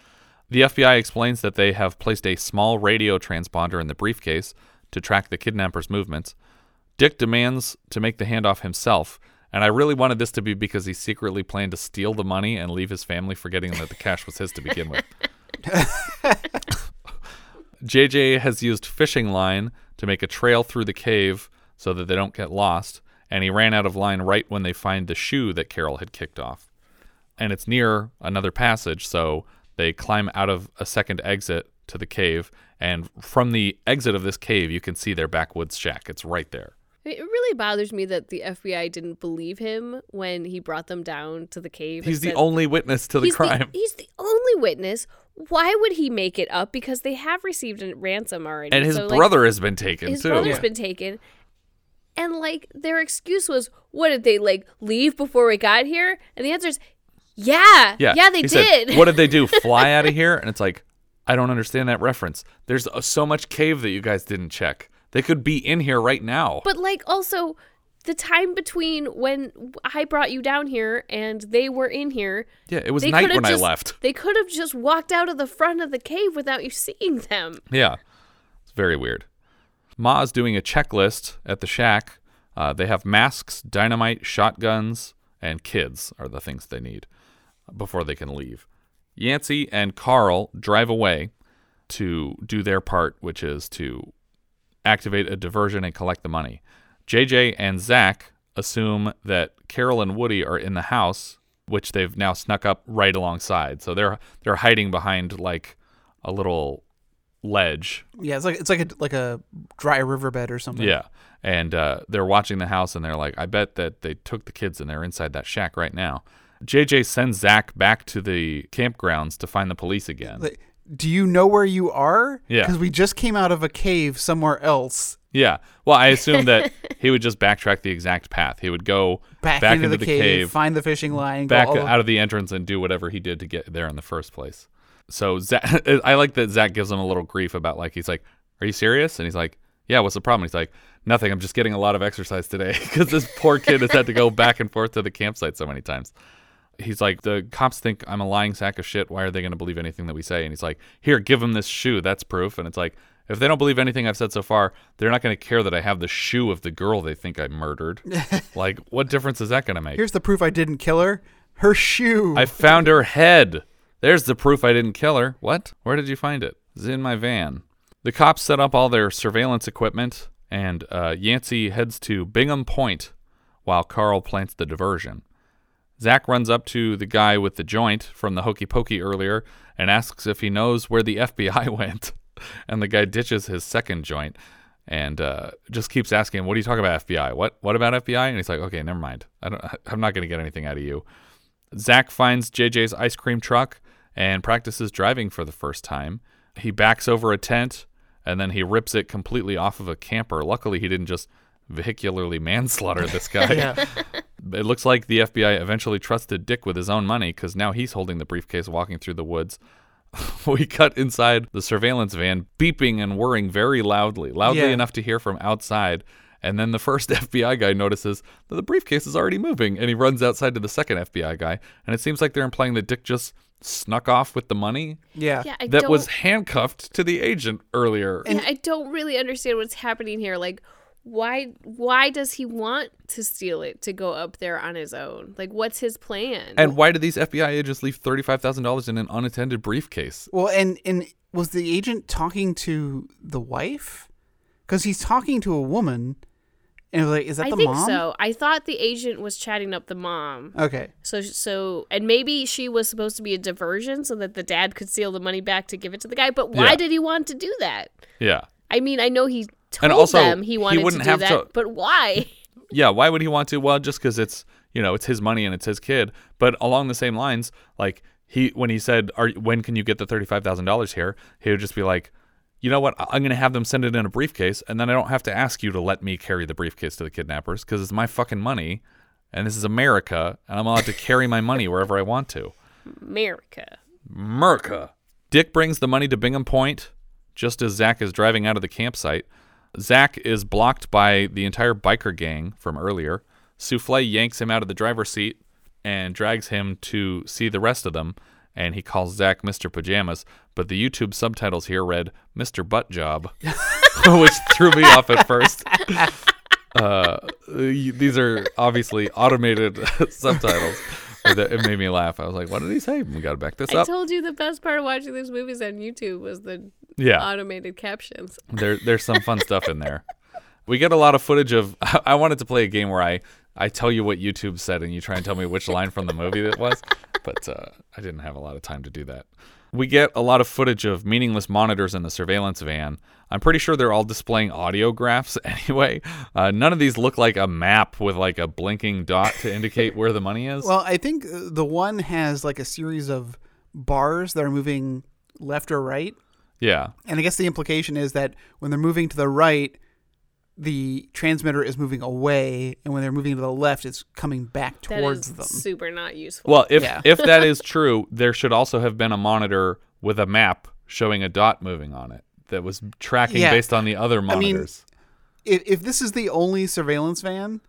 The F B I explains that they have placed a small radio transponder in the briefcase to track the kidnapper's movements. Dick demands to make the handoff himself, and I really wanted this to be because he secretly planned to steal the money and leave his family forgetting that the cash was his to begin with. J J has used fishing line to make a trail through the cave so that they don't get lost, and he ran out of line right when they find the shoe that Carol had kicked off. And it's near another passage, so... They climb out of a second exit to the cave, and from the exit of this cave, you can see their backwoods shack. It's right there. It really bothers me that the F B I didn't believe him when he brought them down to the cave. He's the only witness to the crime. The, he's the only witness. Why would he make it up? Because they have received a ransom already. And his so, brother like, has been taken, his too. His brother's yeah. been taken. And, like, their excuse was, what, did they, like, leave before we got here? And the answer is... Yeah, yeah, yeah, they he did. Said, what did they do? Fly out of here? And it's like, I don't understand that reference. There's uh, so much cave that you guys didn't check. They could be in here right now. But like also the time between when I brought you down here and they were in here. Yeah, it was night when just, I left. They could have just walked out of the front of the cave without you seeing them. Yeah, it's very weird. Ma's doing a checklist at the shack. Uh, they have masks, dynamite, shotguns, and kids are the things they need before they can leave. Yancey and Carl drive away to do their part, which is to activate a diversion and collect the money. J J and Zach assume that Carol and Woody are in the house, which they've now snuck up right alongside. So they're they're hiding behind like a little ledge. Yeah, it's like it's like a like a dry riverbed or something. Yeah, and uh, they're watching the house, and they're like, I bet that they took the kids, and they're inside that shack right now. J J sends Zach back to the campgrounds to find the police again. Like, do you know where you are? Yeah. Because we just came out of a cave somewhere else. Yeah. Well, I assume that he would just backtrack the exact path. He would go back, back into, into the, the cave, cave, find the fishing line, back go out of the entrance, and do whatever he did to get there in the first place. So Zach, I like that Zach gives him a little grief about, like, he's like, are you serious? And he's like, yeah, what's the problem? He's like, nothing. I'm just getting a lot of exercise today because this poor kid has had to go back and forth to the campsite so many times. He's like, the cops think I'm a lying sack of shit. Why are they going to believe anything that we say? And he's like, here, give them this shoe. That's proof. And it's like, if they don't believe anything I've said so far, they're not going to care that I have the shoe of the girl they think I murdered. Like, what difference is that going to make? Here's the proof I didn't kill her. Her shoe. I found her head. There's the proof I didn't kill her. What? Where did you find it? It's in my van. The cops set up all their surveillance equipment, and uh, Yancey heads to Bingham Point while Carl plants the diversion. Zach runs up to the guy with the joint from the Hokey Pokey earlier and asks if he knows where the F B I went. And the guy ditches his second joint and uh, just keeps asking, what are you talking about, F B I? What What about F B I? And he's like, okay, never mind. I don't, I'm not going to get anything out of you. Zach finds J J's ice cream truck and practices driving for the first time. He backs over a tent and then he rips it completely off of a camper. Luckily, he didn't just vehicularly manslaughter this guy. Yeah. It looks like the F B I eventually trusted Dick with his own money because now he's holding the briefcase walking through the woods. We cut inside the surveillance van, beeping and whirring very loudly, loudly yeah. enough to hear from outside. And then the first F B I guy notices that the briefcase is already moving, and he runs outside to the second F B I guy. And it seems like they're implying that Dick just snuck off with the money yeah, yeah I that don't... was handcuffed to the agent earlier. And yeah, I don't really understand what's happening here. Like, Why why does he want to steal it to go up there on his own? Like, what's his plan? And why did these F B I agents leave thirty-five thousand dollars in an unattended briefcase? Well, and, and was the agent talking to the wife? Because he's talking to a woman. And like, is that I the mom? I think so. I thought the agent was chatting up the mom. Okay. So, so, and maybe she was supposed to be a diversion so that the dad could steal the money back to give it to the guy. But why yeah. did he want to do that? Yeah. I mean, I know he... told and also, them he wanted he wouldn't to do have that, to, but why? Yeah, why would he want to? Well, just because it's, you know, it's his money and it's his kid. But along the same lines, like, he when he said, "Are when can you get the thirty-five thousand dollars here?" He would just be like, you know what? I'm going to have them send it in a briefcase, and then I don't have to ask you to let me carry the briefcase to the kidnappers because it's my fucking money, and this is America, and I'm allowed to carry my money wherever I want to. America. America. Dick brings the money to Bingham Point just as Zach is driving out of the campsite. Zach is blocked by the entire biker gang from earlier. Souffle yanks him out of the driver's seat and drags him to see the rest of them, and he calls Zach Mister Pajamas, but the YouTube subtitles here read Mister Butt Job, which threw me off at first. Uh, these are obviously automated subtitles. It made me laugh. I was like, what did he say? We got to back this I up. I told you the best part of watching these movies on YouTube was the yeah. automated captions. There, there's some fun stuff in there. We get a lot of footage of... I wanted to play a game where I, I tell you what YouTube said and you try and tell me which line from the movie that was, but uh, I didn't have a lot of time to do that. We get a lot of footage of meaningless monitors in the surveillance van. I'm pretty sure they're all displaying audio graphs anyway. Uh, none of these look like a map with like a blinking dot to indicate where the money is. Well, I think the one has like a series of bars that are moving left or right. Yeah. And I guess the implication is that when they're moving to the right, the transmitter is moving away, and when they're moving to the left, it's coming back towards them. That is super not useful. Well, if yeah. if that is true, there should also have been a monitor with a map showing a dot moving on it that was tracking yeah. based on the other monitors. I mean, if, if this is the only surveillance van,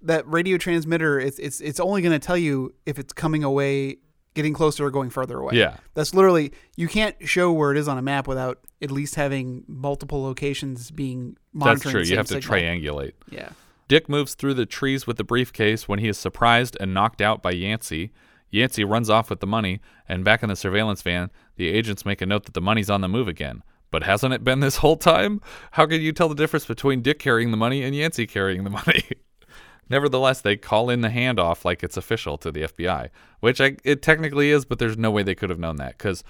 that radio transmitter, it's it's it's only going to tell you if it's coming away, getting closer, or going further away. Yeah. That's literally, you can't show where it is on a map without at least having multiple locations being monitored. That's true. You have to signal. Triangulate. Yeah. Dick moves through the trees with the briefcase when he is surprised and knocked out by Yancey. Yancey runs off with the money, and back in the surveillance van, the agents make a note that the money's on the move again. But hasn't it been this whole time? How can you tell the difference between Dick carrying the money and Yancey carrying the money? Nevertheless, they call in the handoff like it's official to the F B I, which I, it technically is, but there's no way they could have known that because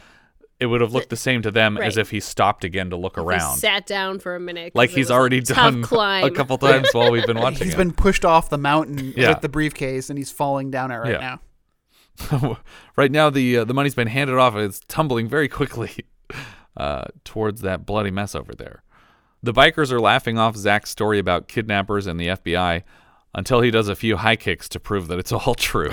it would have looked the same to them right. as if he stopped again to look if around. He sat down for a minute. Like he's already done climb. a couple times while we've been watching He's him. been pushed off the mountain yeah. with the briefcase, and he's falling down it right yeah. now. Right now, the uh, the money's been handed off. And it's tumbling very quickly uh, towards that bloody mess over there. The bikers are laughing off Zach's story about kidnappers and the F B I until he does a few high kicks to prove that it's all true.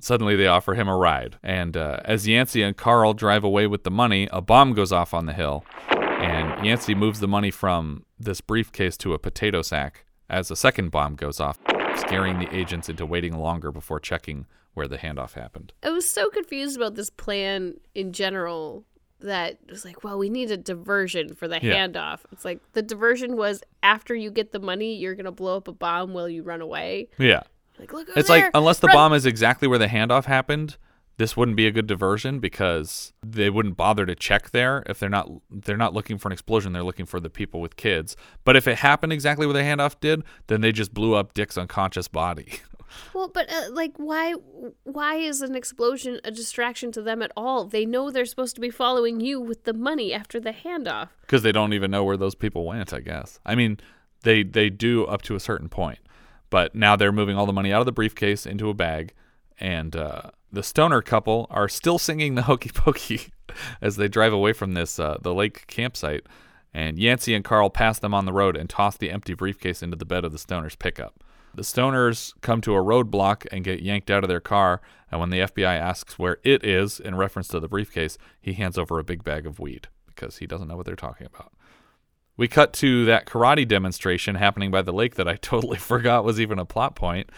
Suddenly, they offer him a ride. And uh, as Yancey and Carl drive away with the money, a bomb goes off on the hill. And Yancey moves the money from this briefcase to a potato sack as a second bomb goes off, scaring the agents into waiting longer before checking where the handoff happened. I was so confused about this plan in general that it was like, well, we need a diversion for the yeah. handoff. It's like the diversion was after you get the money, you're going to blow up a bomb while you run away. Yeah. Like, look over It's there. like, unless the run. bomb is exactly where the handoff happened, this wouldn't be a good diversion because they wouldn't bother to check there if they're not they're not looking for an explosion. They're looking for the people with kids. But if it happened exactly where the handoff did, then they just blew up Dick's unconscious body. Well, but uh, like, why why is an explosion a distraction to them at all? They know they're supposed to be following you with the money after the handoff. Because they don't even know where those people went, I guess. I mean, they they do up to a certain point. But now they're moving all the money out of the briefcase into a bag. And uh, the stoner couple are still singing the Hokey Pokey as they drive away from this uh, the lake campsite. And Yancey and Carl pass them on the road and toss the empty briefcase into the bed of the stoner's pickup. The stoners come to a roadblock and get yanked out of their car. And when the F B I asks where it is in reference to the briefcase, he hands over a big bag of weed because he doesn't know what they're talking about. We cut to that karate demonstration happening by the lake that I totally forgot was even a plot point.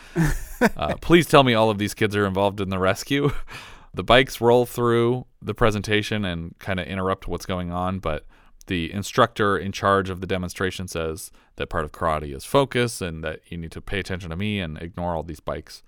Uh, please tell me all of these kids are involved in the rescue. The bikes roll through the presentation and kind of interrupt what's going on, but the instructor in charge of the demonstration says that part of karate is focus and that you need to pay attention to me and ignore all these bikes.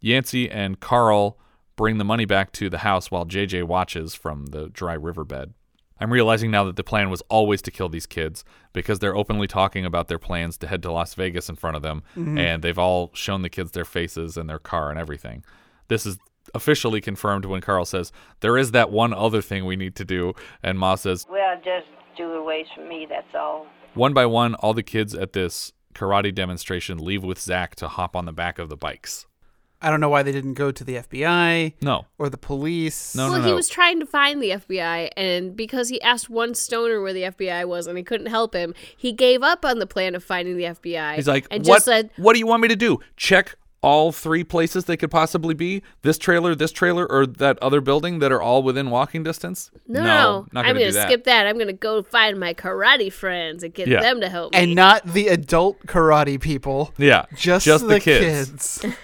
Yancey and Carl bring the money back to the house while J J watches from the dry riverbed. I'm realizing now that the plan was always to kill these kids because they're openly talking about their plans to head to Las Vegas in front of them, mm-hmm. and they've all shown the kids their faces and their car and everything. This is officially confirmed when Carl says, there is that one other thing we need to do, and Ma says, well, just do it away from me, that's all. One by one, all the kids at this karate demonstration leave with Zach to hop on the back of the bikes. I don't know why they didn't go to the F B I. No. Or the police. No, well, no, no. He was trying to find the F B I, and because he asked one stoner where the F B I was and he couldn't help him, he gave up on the plan of finding the F B I. He's like, and what, just said, what do you want me to do? Check all three places they could possibly be? This trailer, this trailer, or that other building that are all within walking distance? No. no not I'm going to skip that. I'm going to go find my karate friends and get yeah. them to help me. And not the adult karate people. Yeah. Just, just the, the kids. kids.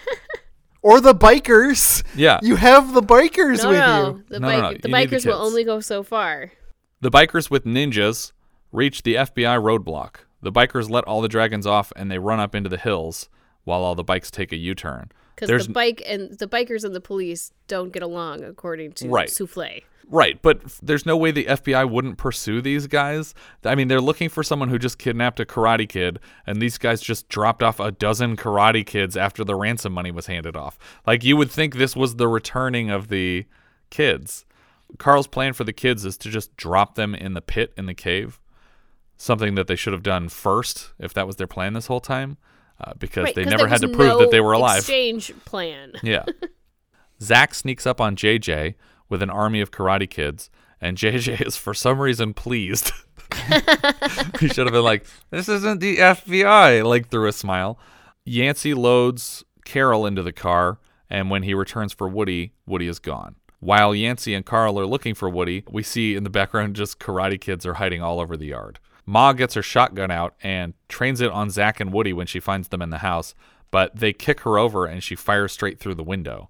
Or the bikers. Yeah. You have the bikers no, with no. you. The no, bike- no, no. The you bikers the will only go so far. The bikers with ninjas reach the F B I roadblock. The bikers let all the dragons off, and they run up into the hills while all the bikes take a U-turn. Because the bike and the bikers and the police don't get along, according to right. Souffle. Right, but there's no way the F B I wouldn't pursue these guys. I mean, they're looking for someone who just kidnapped a karate kid, and these guys just dropped off a dozen karate kids after the ransom money was handed off. Like, you would think this was the returning of the kids. Carl's plan for the kids is to just drop them in the pit in the cave, something that they should have done first, if that was their plan this whole time, uh, because right, they never had to prove no that they were alive. Exchange plan. Yeah. Zach sneaks up on J J with an army of karate kids, and J J is for some reason pleased. He should have been like, this isn't the F B I, like through a smile. Yancey loads Carol into the car, and when he returns for Woody, Woody is gone. While Yancey and Carl are looking for Woody, we see in the background just karate kids are hiding all over the yard. Ma gets her shotgun out and trains it on Zach and Woody when she finds them in the house, but they kick her over and she fires straight through the window.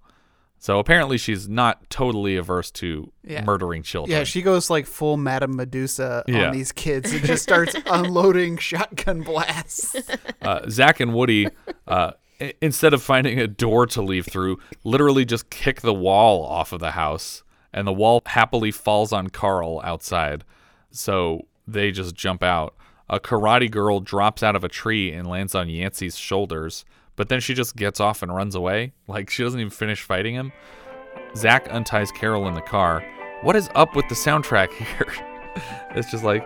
So apparently she's not totally averse to yeah. murdering children. Yeah, she goes like full Madame Medusa yeah. on these kids and just starts unloading shotgun blasts. Uh, Zach and Woody, uh, I- instead of finding a door to leave through, literally just kick the wall off of the house. And the wall happily falls on Carl outside. So they just jump out. A karate girl drops out of a tree and lands on Yancey's shoulders. But then she just gets off and runs away. Like, she doesn't even finish fighting him. Zach unties Carol in the car, What is up with the soundtrack here? It's just like,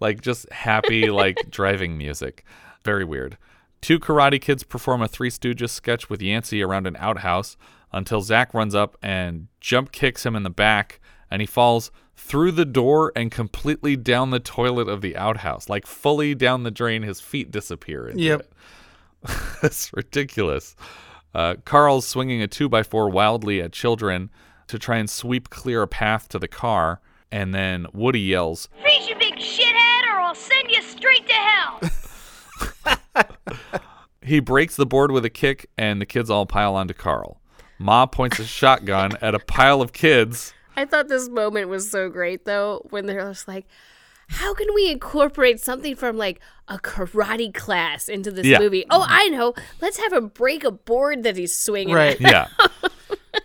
like just happy, like driving music. Very weird. Two Karate Kids perform a Three Stooges sketch with Yancey around an outhouse until Zach runs up and jump kicks him in the back, and he falls through the door and completely down the toilet of the outhouse, like fully down the drain. His feet disappear. Yep. It. It's ridiculous. Uh, Carl's swinging a two by four wildly at children to try and sweep clear a path to the car, and then Woody yells, "Freeze, you big shithead, or I'll send you straight to hell!" He breaks the board with a kick, and the kids all pile onto Carl. Ma points a shotgun at a pile of kids. I thought this moment was so great, though, when they're just like, how can we incorporate something from, like, a karate class into this yeah. movie? Oh, I know. Let's have him break a board that he's swinging. Right. Yeah.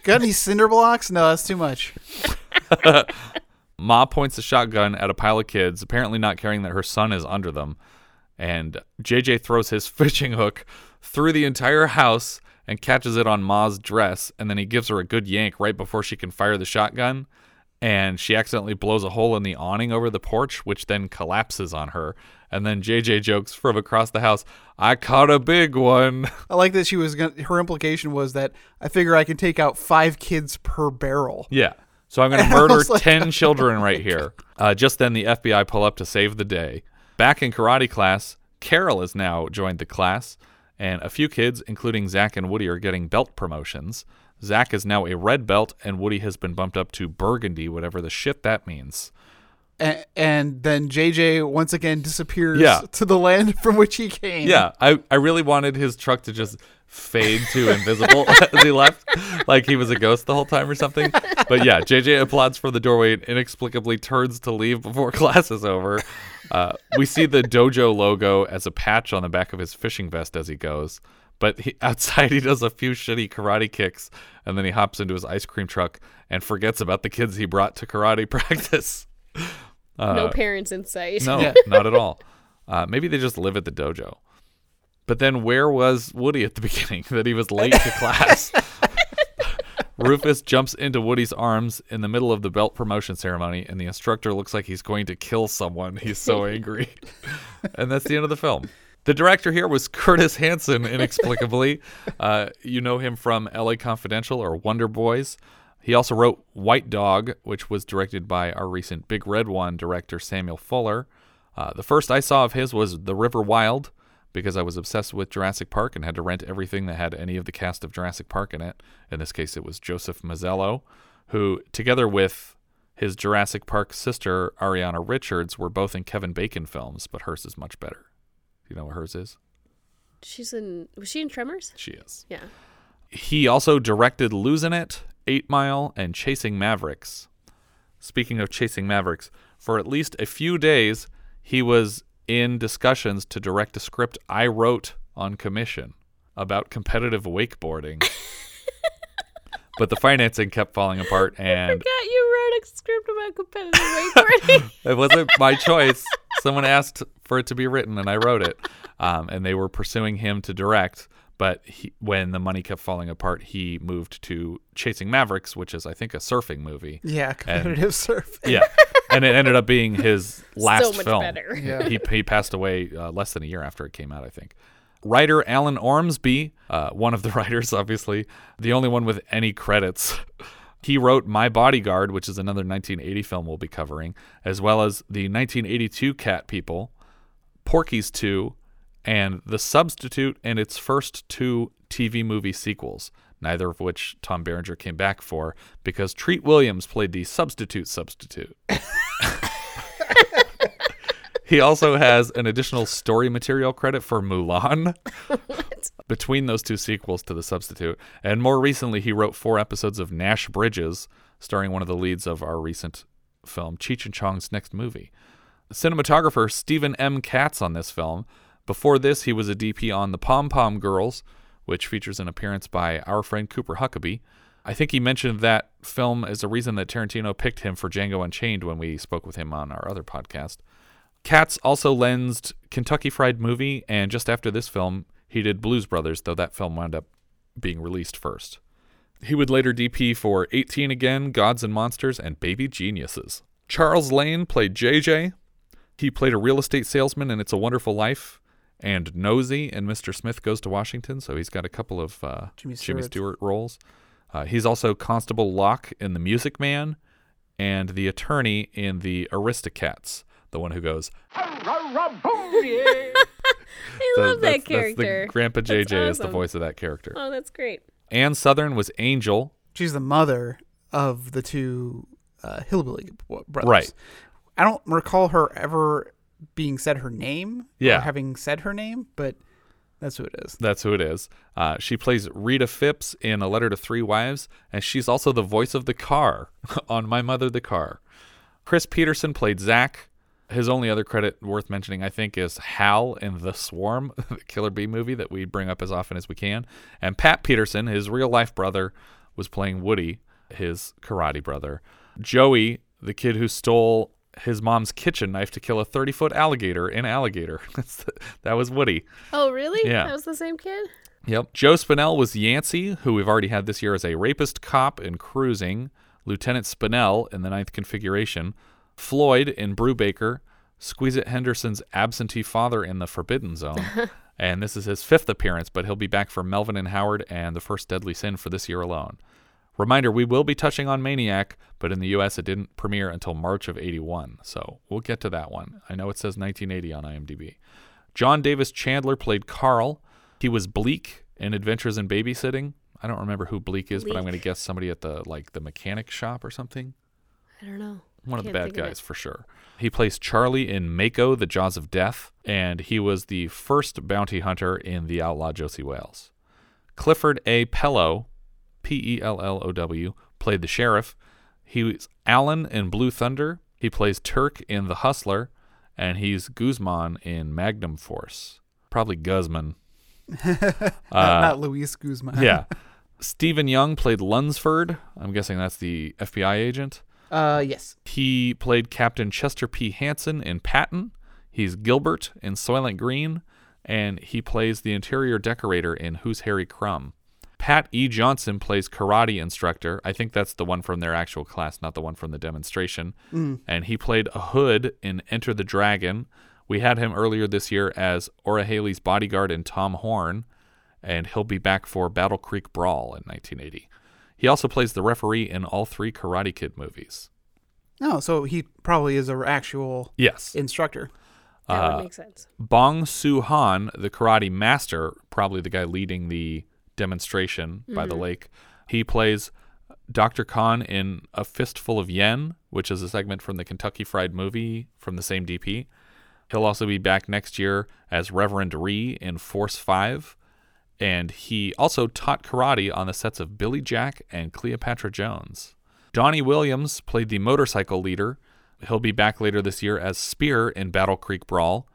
Got any cinder blocks? No, that's too much. Ma points a shotgun at a pile of kids, apparently not caring that her son is under them. And J J throws his fishing hook through the entire house and catches it on Ma's dress, and then he gives her a good yank right before she can fire the shotgun, and she accidentally blows a hole in the awning over the porch, which then collapses on her. And then J J jokes from across the house, "I caught a big one." I like that she was gonna, her implication was that I figure I can take out five kids per barrel. Yeah. So I'm going to murder like, ten children oh right here. Uh, just then the F B I pull up to save the day. Back in karate class, Carol has now joined the class, and a few kids, including Zach and Woody, are getting belt promotions. Zach is now a red belt, and Woody has been bumped up to burgundy, whatever the shit that means. And, and then J J once again disappears yeah. to the land from which he came. Yeah, I, I really wanted his truck to just fade to invisible as he left, like he was a ghost the whole time or something. But yeah, J J applauds from the doorway and inexplicably turns to leave before class is over. Uh, we see the dojo logo as a patch on the back of his fishing vest as he goes. But he, outside, he does a few shitty karate kicks, and then he hops into his ice cream truck and forgets about the kids he brought to karate practice. Uh, no parents in sight. No, yeah. Not at all. Uh, maybe they just live at the dojo. But then where was Woody at the beginning that he was late to class? Rufus jumps into Woody's arms in the middle of the belt promotion ceremony, and the instructor looks like he's going to kill someone. He's so angry. And that's the end of the film. The director here was Curtis Hanson, inexplicably. Uh, you know him from L A Confidential or Wonder Boys. He also wrote White Dog, which was directed by our recent Big Red One director, Samuel Fuller. Uh, the first I saw of his was The River Wild, because I was obsessed with Jurassic Park and had to rent everything that had any of the cast of Jurassic Park in it. In this case, it was Joseph Mazzello, who, together with his Jurassic Park sister, Ariana Richards, were both in Kevin Bacon films, but hers is much better. You know what hers is? She's in... Was she in Tremors? She is. Yeah. He also directed Losing It, Eight Mile, and Chasing Mavericks. Speaking of Chasing Mavericks, for at least a few days, he was in discussions to direct a script I wrote on commission about competitive wakeboarding. But the financing kept falling apart. And I forgot you wrote a script about competitive wakeboarding. It wasn't my choice. Someone asked for it to be written, and I wrote it. Um, and they were pursuing him to direct. But he, when the money kept falling apart, he moved to Chasing Mavericks, which is, I think, a surfing movie. Yeah, competitive and, surfing. Yeah. And it ended up being his last film. So much film. Better. Yeah. He, he passed away uh, less than a year after it came out, I think. Writer Alan Ormsby, uh, one of the writers, obviously, the only one with any credits. He wrote My Bodyguard, which is another nineteen eighty film we'll be covering, as well as the nineteen eighty-two Cat People, Porky's Two, and The Substitute and its first two T V movie sequels, neither of which Tom Berenger came back for because Treat Williams played the Substitute Substitute. He also has an additional story material credit for Mulan between those two sequels to The Substitute. And more recently, he wrote four episodes of Nash Bridges, starring one of the leads of our recent film, Cheech and Chong's Next Movie. Cinematographer Stephen M. Katz on this film. Before this, he was a D P on The Pom Pom Girls, which features an appearance by our friend Cooper Huckabee. I think he mentioned that film as a reason that Tarantino picked him for Django Unchained when we spoke with him on our other podcast. Katz also lensed Kentucky Fried Movie, and just after this film, he did Blues Brothers, though that film wound up being released first. He would later D P for eighteen Again, Gods and Monsters, and Baby Geniuses. Charles Lane played J J. He played a real estate salesman in It's a Wonderful Life and Nosy, and Mister Smith Goes to Washington, so he's got a couple of uh, Jimmy, Jimmy Stewart roles. Uh, he's also Constable Locke in The Music Man and the attorney in The Aristocats, the one who goes, I so love that character. The Grandpa J J awesome. Is the voice of that character. Oh, that's great. Ann Southern was Angel. She's the mother of the two uh, hillbilly brothers. Right. I don't recall her ever being said her name yeah. or having said her name, but that's who it is. That's who it is. Uh, she plays Rita Phipps in A Letter to Three Wives, and she's also the voice of the car on My Mother the Car. Chris Peterson played Zach. His only other credit worth mentioning, I think, is Hal in The Swarm, the Killer Bee movie that we bring up as often as we can. And Pat Peterson, his real-life brother, was playing Woody, his karate brother. Joey, the kid who stole his mom's kitchen knife to kill a thirty-foot alligator in Alligator. That's the, that was Woody. Oh, really? Yeah. That was the same kid? Yep. Joe Spinell was Yancey, who we've already had this year as a rapist cop in Cruising, Lieutenant Spinell in The Ninth Configuration, Floyd in Brubaker, Squeeze-It Henderson's absentee father in The Forbidden Zone, and this is his fifth appearance, but he'll be back for Melvin and Howard and The First Deadly Sin for this year alone. Reminder, we will be touching on Maniac, but in the U S it didn't premiere until March of eighty-one, so we'll get to that one. I know it says nineteen eighty on IMDb. John Davis Chandler played Carl. He was Bleak in Adventures in Babysitting. I don't remember who Bleak is, Bleak. But I'm going to guess somebody at the like the mechanic shop or something. I don't know. One of the bad guys, for sure. He plays Charlie in Mako, The Jaws of Death, and he was the first bounty hunter in The Outlaw Josie Wales. Clifford A. Pellow, P E L L O W, played the sheriff. He was Alan in Blue Thunder. He plays Turk in The Hustler, and he's Guzman in Magnum Force. Probably Guzman. uh, Not Luis Guzman. Yeah. Stephen Young played Lunsford. I'm guessing that's the F B I agent. Uh, yes. He played Captain Chester P. Hansen in Patton. He's Gilbert in Soylent Green. And he plays the interior decorator in Who's Harry Crumb. Pat E. Johnson plays karate instructor. I think that's the one from their actual class, not the one from the demonstration. Mm. And he played a hood in Enter the Dragon. We had him earlier this year as Ora Haley's bodyguard in Tom Horn. And he'll be back for Battle Creek Brawl in nineteen eighty. He also plays the referee in all three Karate Kid movies. Oh, so he probably is an actual yes. instructor. That uh, would make sense. Bong Soo-han, the karate master, probably the guy leading the demonstration mm-hmm. by the lake, he plays Doctor Khan in A Fistful of Yen, which is a segment from the Kentucky Fried Movie from the same D P. He'll also be back next year as Reverend Ree in Force five. And he also taught karate on the sets of Billy Jack and Cleopatra Jones. Donnie Williams played the motorcycle leader. He'll be back later this year as Spear in Battle Creek Brawl.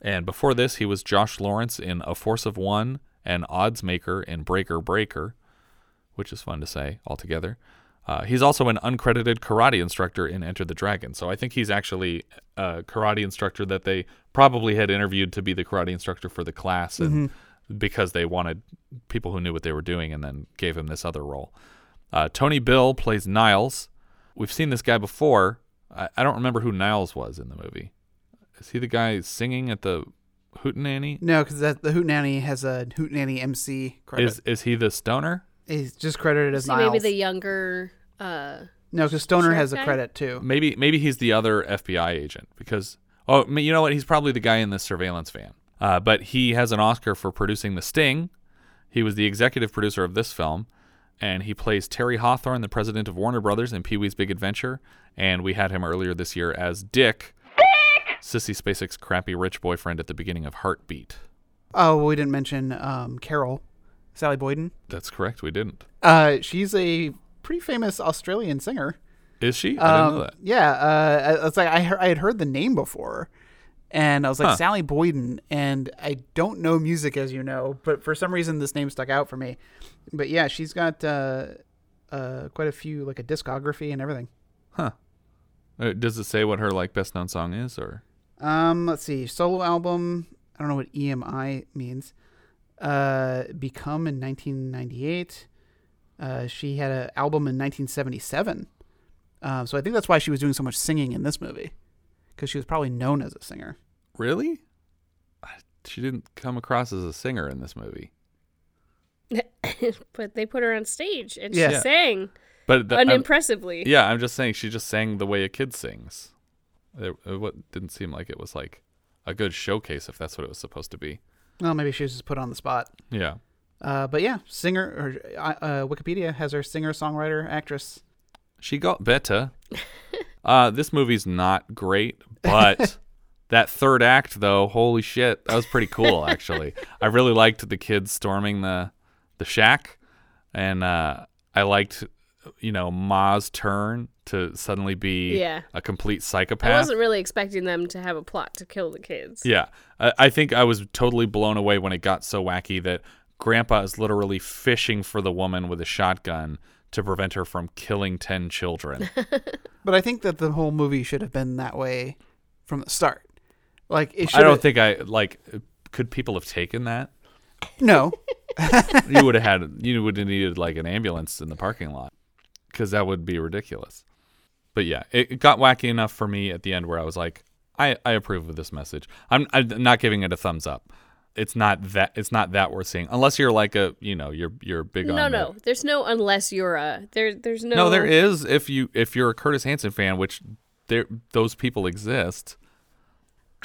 And before this, he was Josh Lawrence in A Force of One and Oddsmaker in Breaker Breaker, which is fun to say altogether. Uh, he's also an uncredited karate instructor in Enter the Dragon. So I think he's actually a karate instructor that they probably had interviewed to be the karate instructor for the class and mm-hmm. because they wanted people who knew what they were doing and then gave him this other role. Uh, Tony Bill plays Niles. We've seen this guy before. I, I don't remember who Niles was in the movie. Is he the guy singing at the Hootenanny? No, because the Hootenanny has a Hootenanny M C credit. Is is he the stoner? He's just credited as so Niles. Maybe the younger... Uh, no, because Stoner has guy? a credit too. Maybe maybe he's the other F B I agent because... Oh, you know what? He's probably the guy in the surveillance van. Uh, but he has an Oscar for producing The Sting. He was the executive producer of this film. And he plays Terry Hawthorne, the president of Warner Brothers in Pee-wee's Big Adventure. And we had him earlier this year as Dick, Dick! Sissy Spacek's crappy rich boyfriend at the beginning of Heartbeat. Oh, well, we didn't mention um, Carol, Sally Boyden. That's correct. We didn't. Uh, she's a pretty famous Australian singer. Is she? I um, didn't know that. Yeah. Uh, it's like I, he- I had heard the name before. And I was like, huh. Sally Boyden, and I don't know music, as you know, but for some reason this name stuck out for me. But yeah, she's got uh, uh, quite a few, like a discography and everything. Huh. Does it say what her like best known song is, or? Um, let's see, solo album. I don't know what E M I means. Uh, Become in nineteen ninety-eight. Uh, she had an album in nineteen seventy-seven. Uh, so I think that's why she was doing so much singing in this movie, because she was probably known as a singer. Really? She didn't come across as a singer in this movie. But they put her on stage and yeah. she yeah. sang but the, unimpressively. I'm, yeah, I'm just saying she just sang the way a kid sings. It, it didn't seem like it was like a good showcase if that's what it was supposed to be. Well, maybe she was just put on the spot. Yeah. Uh, but yeah, singer, or uh, Wikipedia has her singer, songwriter, actress. She got better. uh, this movie's not great, but that third act, though, holy shit, that was pretty cool, actually. I really liked the kids storming the, the shack, and uh, I liked, you know, Ma's turn to suddenly be yeah. a complete psychopath. I wasn't really expecting them to have a plot to kill the kids. Yeah. I, I think I was totally blown away when it got so wacky that Grandpa is literally fishing for the woman with a shotgun to prevent her from killing ten children. But I think that the whole movie should have been that way from the start. Like, it I don't think I, like, could people have taken that? No. You would have had, you would have needed, like, an ambulance in the parking lot, because that would be ridiculous. But yeah, it got wacky enough for me at the end where I was like, I, I approve of this message. I'm, I'm not giving it a thumbs up. It's not that it's not that worth seeing, unless you're like a you know you're you're big no, on no no there's no unless you're a there there's no no there is if you if you're a Curtis Hanson fan, which there those people exist.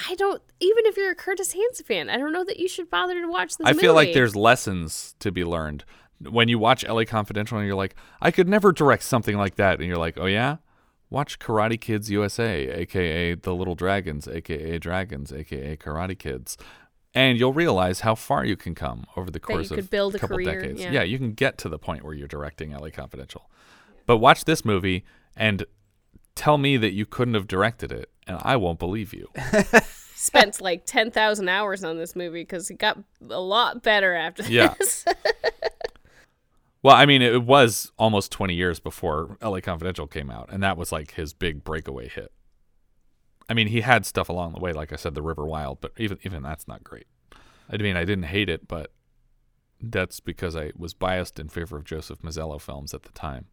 I don't even if you're a Curtis Hanson fan, I don't know that you should bother to watch this. I movie. feel like there's lessons to be learned when you watch L A Confidential and you're like, I could never direct something like that, and you're like, oh yeah, watch Karate Kids U S A, aka The Little Dragons, aka Dragons, aka Karate Kids. And you'll realize how far you can come over the course of a couple decades. Yeah. yeah, you can get to the point where you're directing L A Confidential. Yeah. But watch this movie and tell me that you couldn't have directed it, and I won't believe you. Spent like ten thousand hours on this movie because it got a lot better after this. Yeah. Well, I mean, it was almost twenty years before L A Confidential came out, and that was like his big breakaway hit. I mean, he had stuff along the way, like I said, The River Wild, but even even that's not great. I mean, I didn't hate it, but that's because I was biased in favor of Joseph Mazzello films at the time.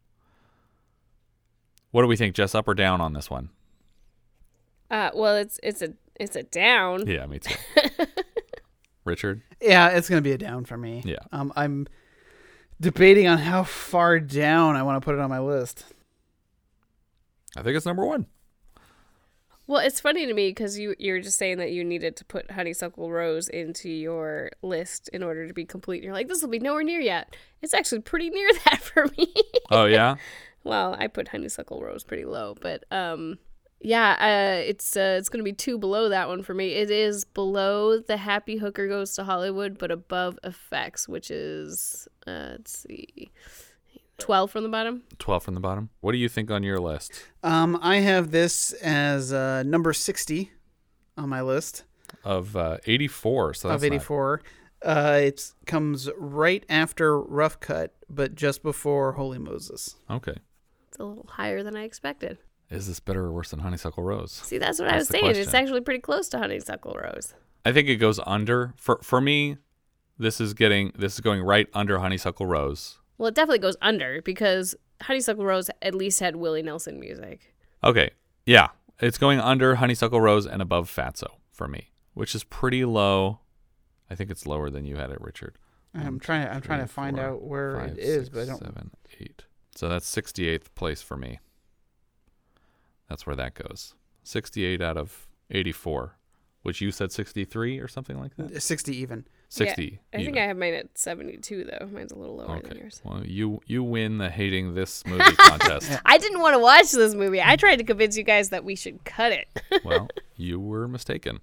What do we think, Jess? Up or down on this one? Uh, well, it's it's a it's a down. Yeah, me too. Richard? Yeah, it's gonna be a down for me. Yeah. Um, I'm debating on how far down I want to put it on my list. I think it's number one. Well, it's funny to me because you, you were just saying that you needed to put Honeysuckle Rose into your list in order to be complete. You're like, this will be nowhere near yet. It's actually pretty near that for me. Oh, yeah? Well, I put Honeysuckle Rose pretty low. But, um, yeah, uh, it's uh, it's going to be two below that one for me. It is below The Happy Hooker Goes to Hollywood, but above Effects, which is, uh, let's see, twelve from the bottom. twelve from the bottom. What do you think on your list? Um, I have this as uh, number sixty on my list. Of uh, eighty-four. So that's of eighty-four. Not... Uh, it comes right after Rough Cut, but just before Holy Moses. Okay. It's a little higher than I expected. Is this better or worse than Honeysuckle Rose? See, that's what that's I was saying. Question. It's actually pretty close to Honeysuckle Rose. I think it goes under. For for me, this is getting this is going right under Honeysuckle Rose. Well, it definitely goes under because Honeysuckle Rose at least had Willie Nelson music. Okay. Yeah. It's going under Honeysuckle Rose and above Fatso for me, which is pretty low. I think it's lower than you had it, Richard. I'm One, trying to I'm three, trying to find four, out where five, it is, six, but I don't seven, eight. So that's sixty-eighth place for me. That's where that goes. sixty-eight out of eighty-four, which you said sixty-three or something like that. sixty even. sixty. Yeah, I think know. I have mine at seventy-two, though. Mine's a little lower okay. than yours. Well, you you win the hating this movie contest. I didn't want to watch this movie. I tried to convince you guys that we should cut it. Well, you were mistaken.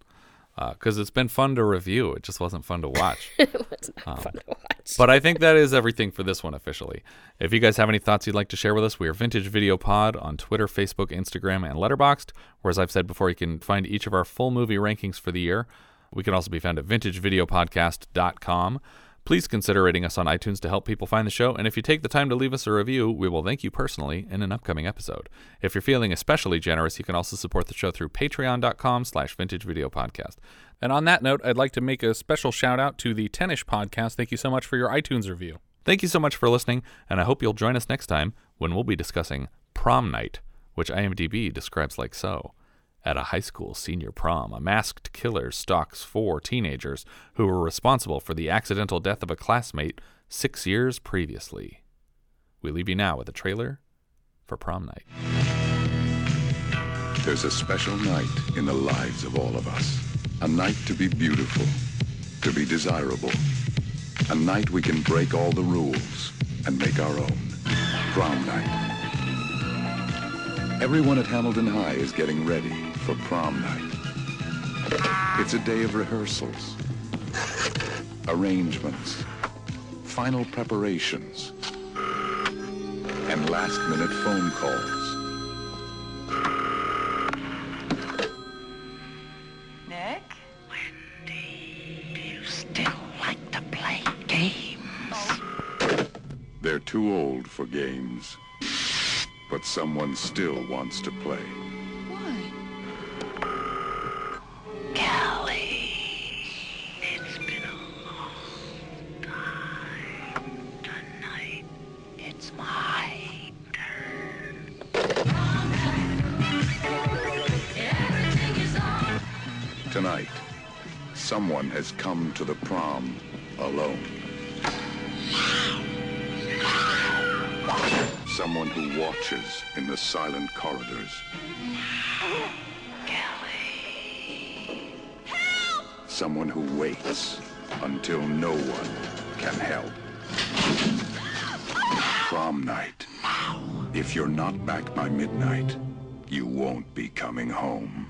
Because uh, it's been fun to review. It just wasn't fun to watch. It was not um, fun to watch. But I think that is everything for this one officially. If you guys have any thoughts you'd like to share with us, we are Vintage Video Pod on Twitter, Facebook, Instagram, and Letterboxd, where, as I've said before, you can find each of our full movie rankings for the year. We can also be found at vintage video podcast dot com. Please consider rating us on iTunes to help people find the show, and if you take the time to leave us a review, we will thank you personally in an upcoming episode. If you're feeling especially generous, you can also support the show through patreon dot com slash vintage video podcast. And on that note, I'd like to make a special shout out to the Tennish Podcast. Thank you so much for your iTunes review. Thank you so much for listening, and I hope you'll join us next time when we'll be discussing Prom Night, which IMDb describes like so. At a high school senior prom, a masked killer stalks four teenagers who were responsible for the accidental death of a classmate six years previously. We leave you now with a trailer for Prom Night. There's a special night in the lives of all of us. A night to be beautiful, to be desirable. A night we can break all the rules and make our own. Prom night. Everyone at Hamilton High is getting ready for prom night. It's a day of rehearsals, arrangements, final preparations, and last-minute phone calls. Nick? Wendy, do you still like to play games? Oh. They're too old for games, but someone still wants to play. Why? Kelly. It's been a long time. Tonight, it's my... Tonight, someone has come to the prom alone. Someone who watches in the silent corridors. Kelly. Help! Someone who waits until no one can help. Prom night. If you're not back by midnight, you won't be coming home.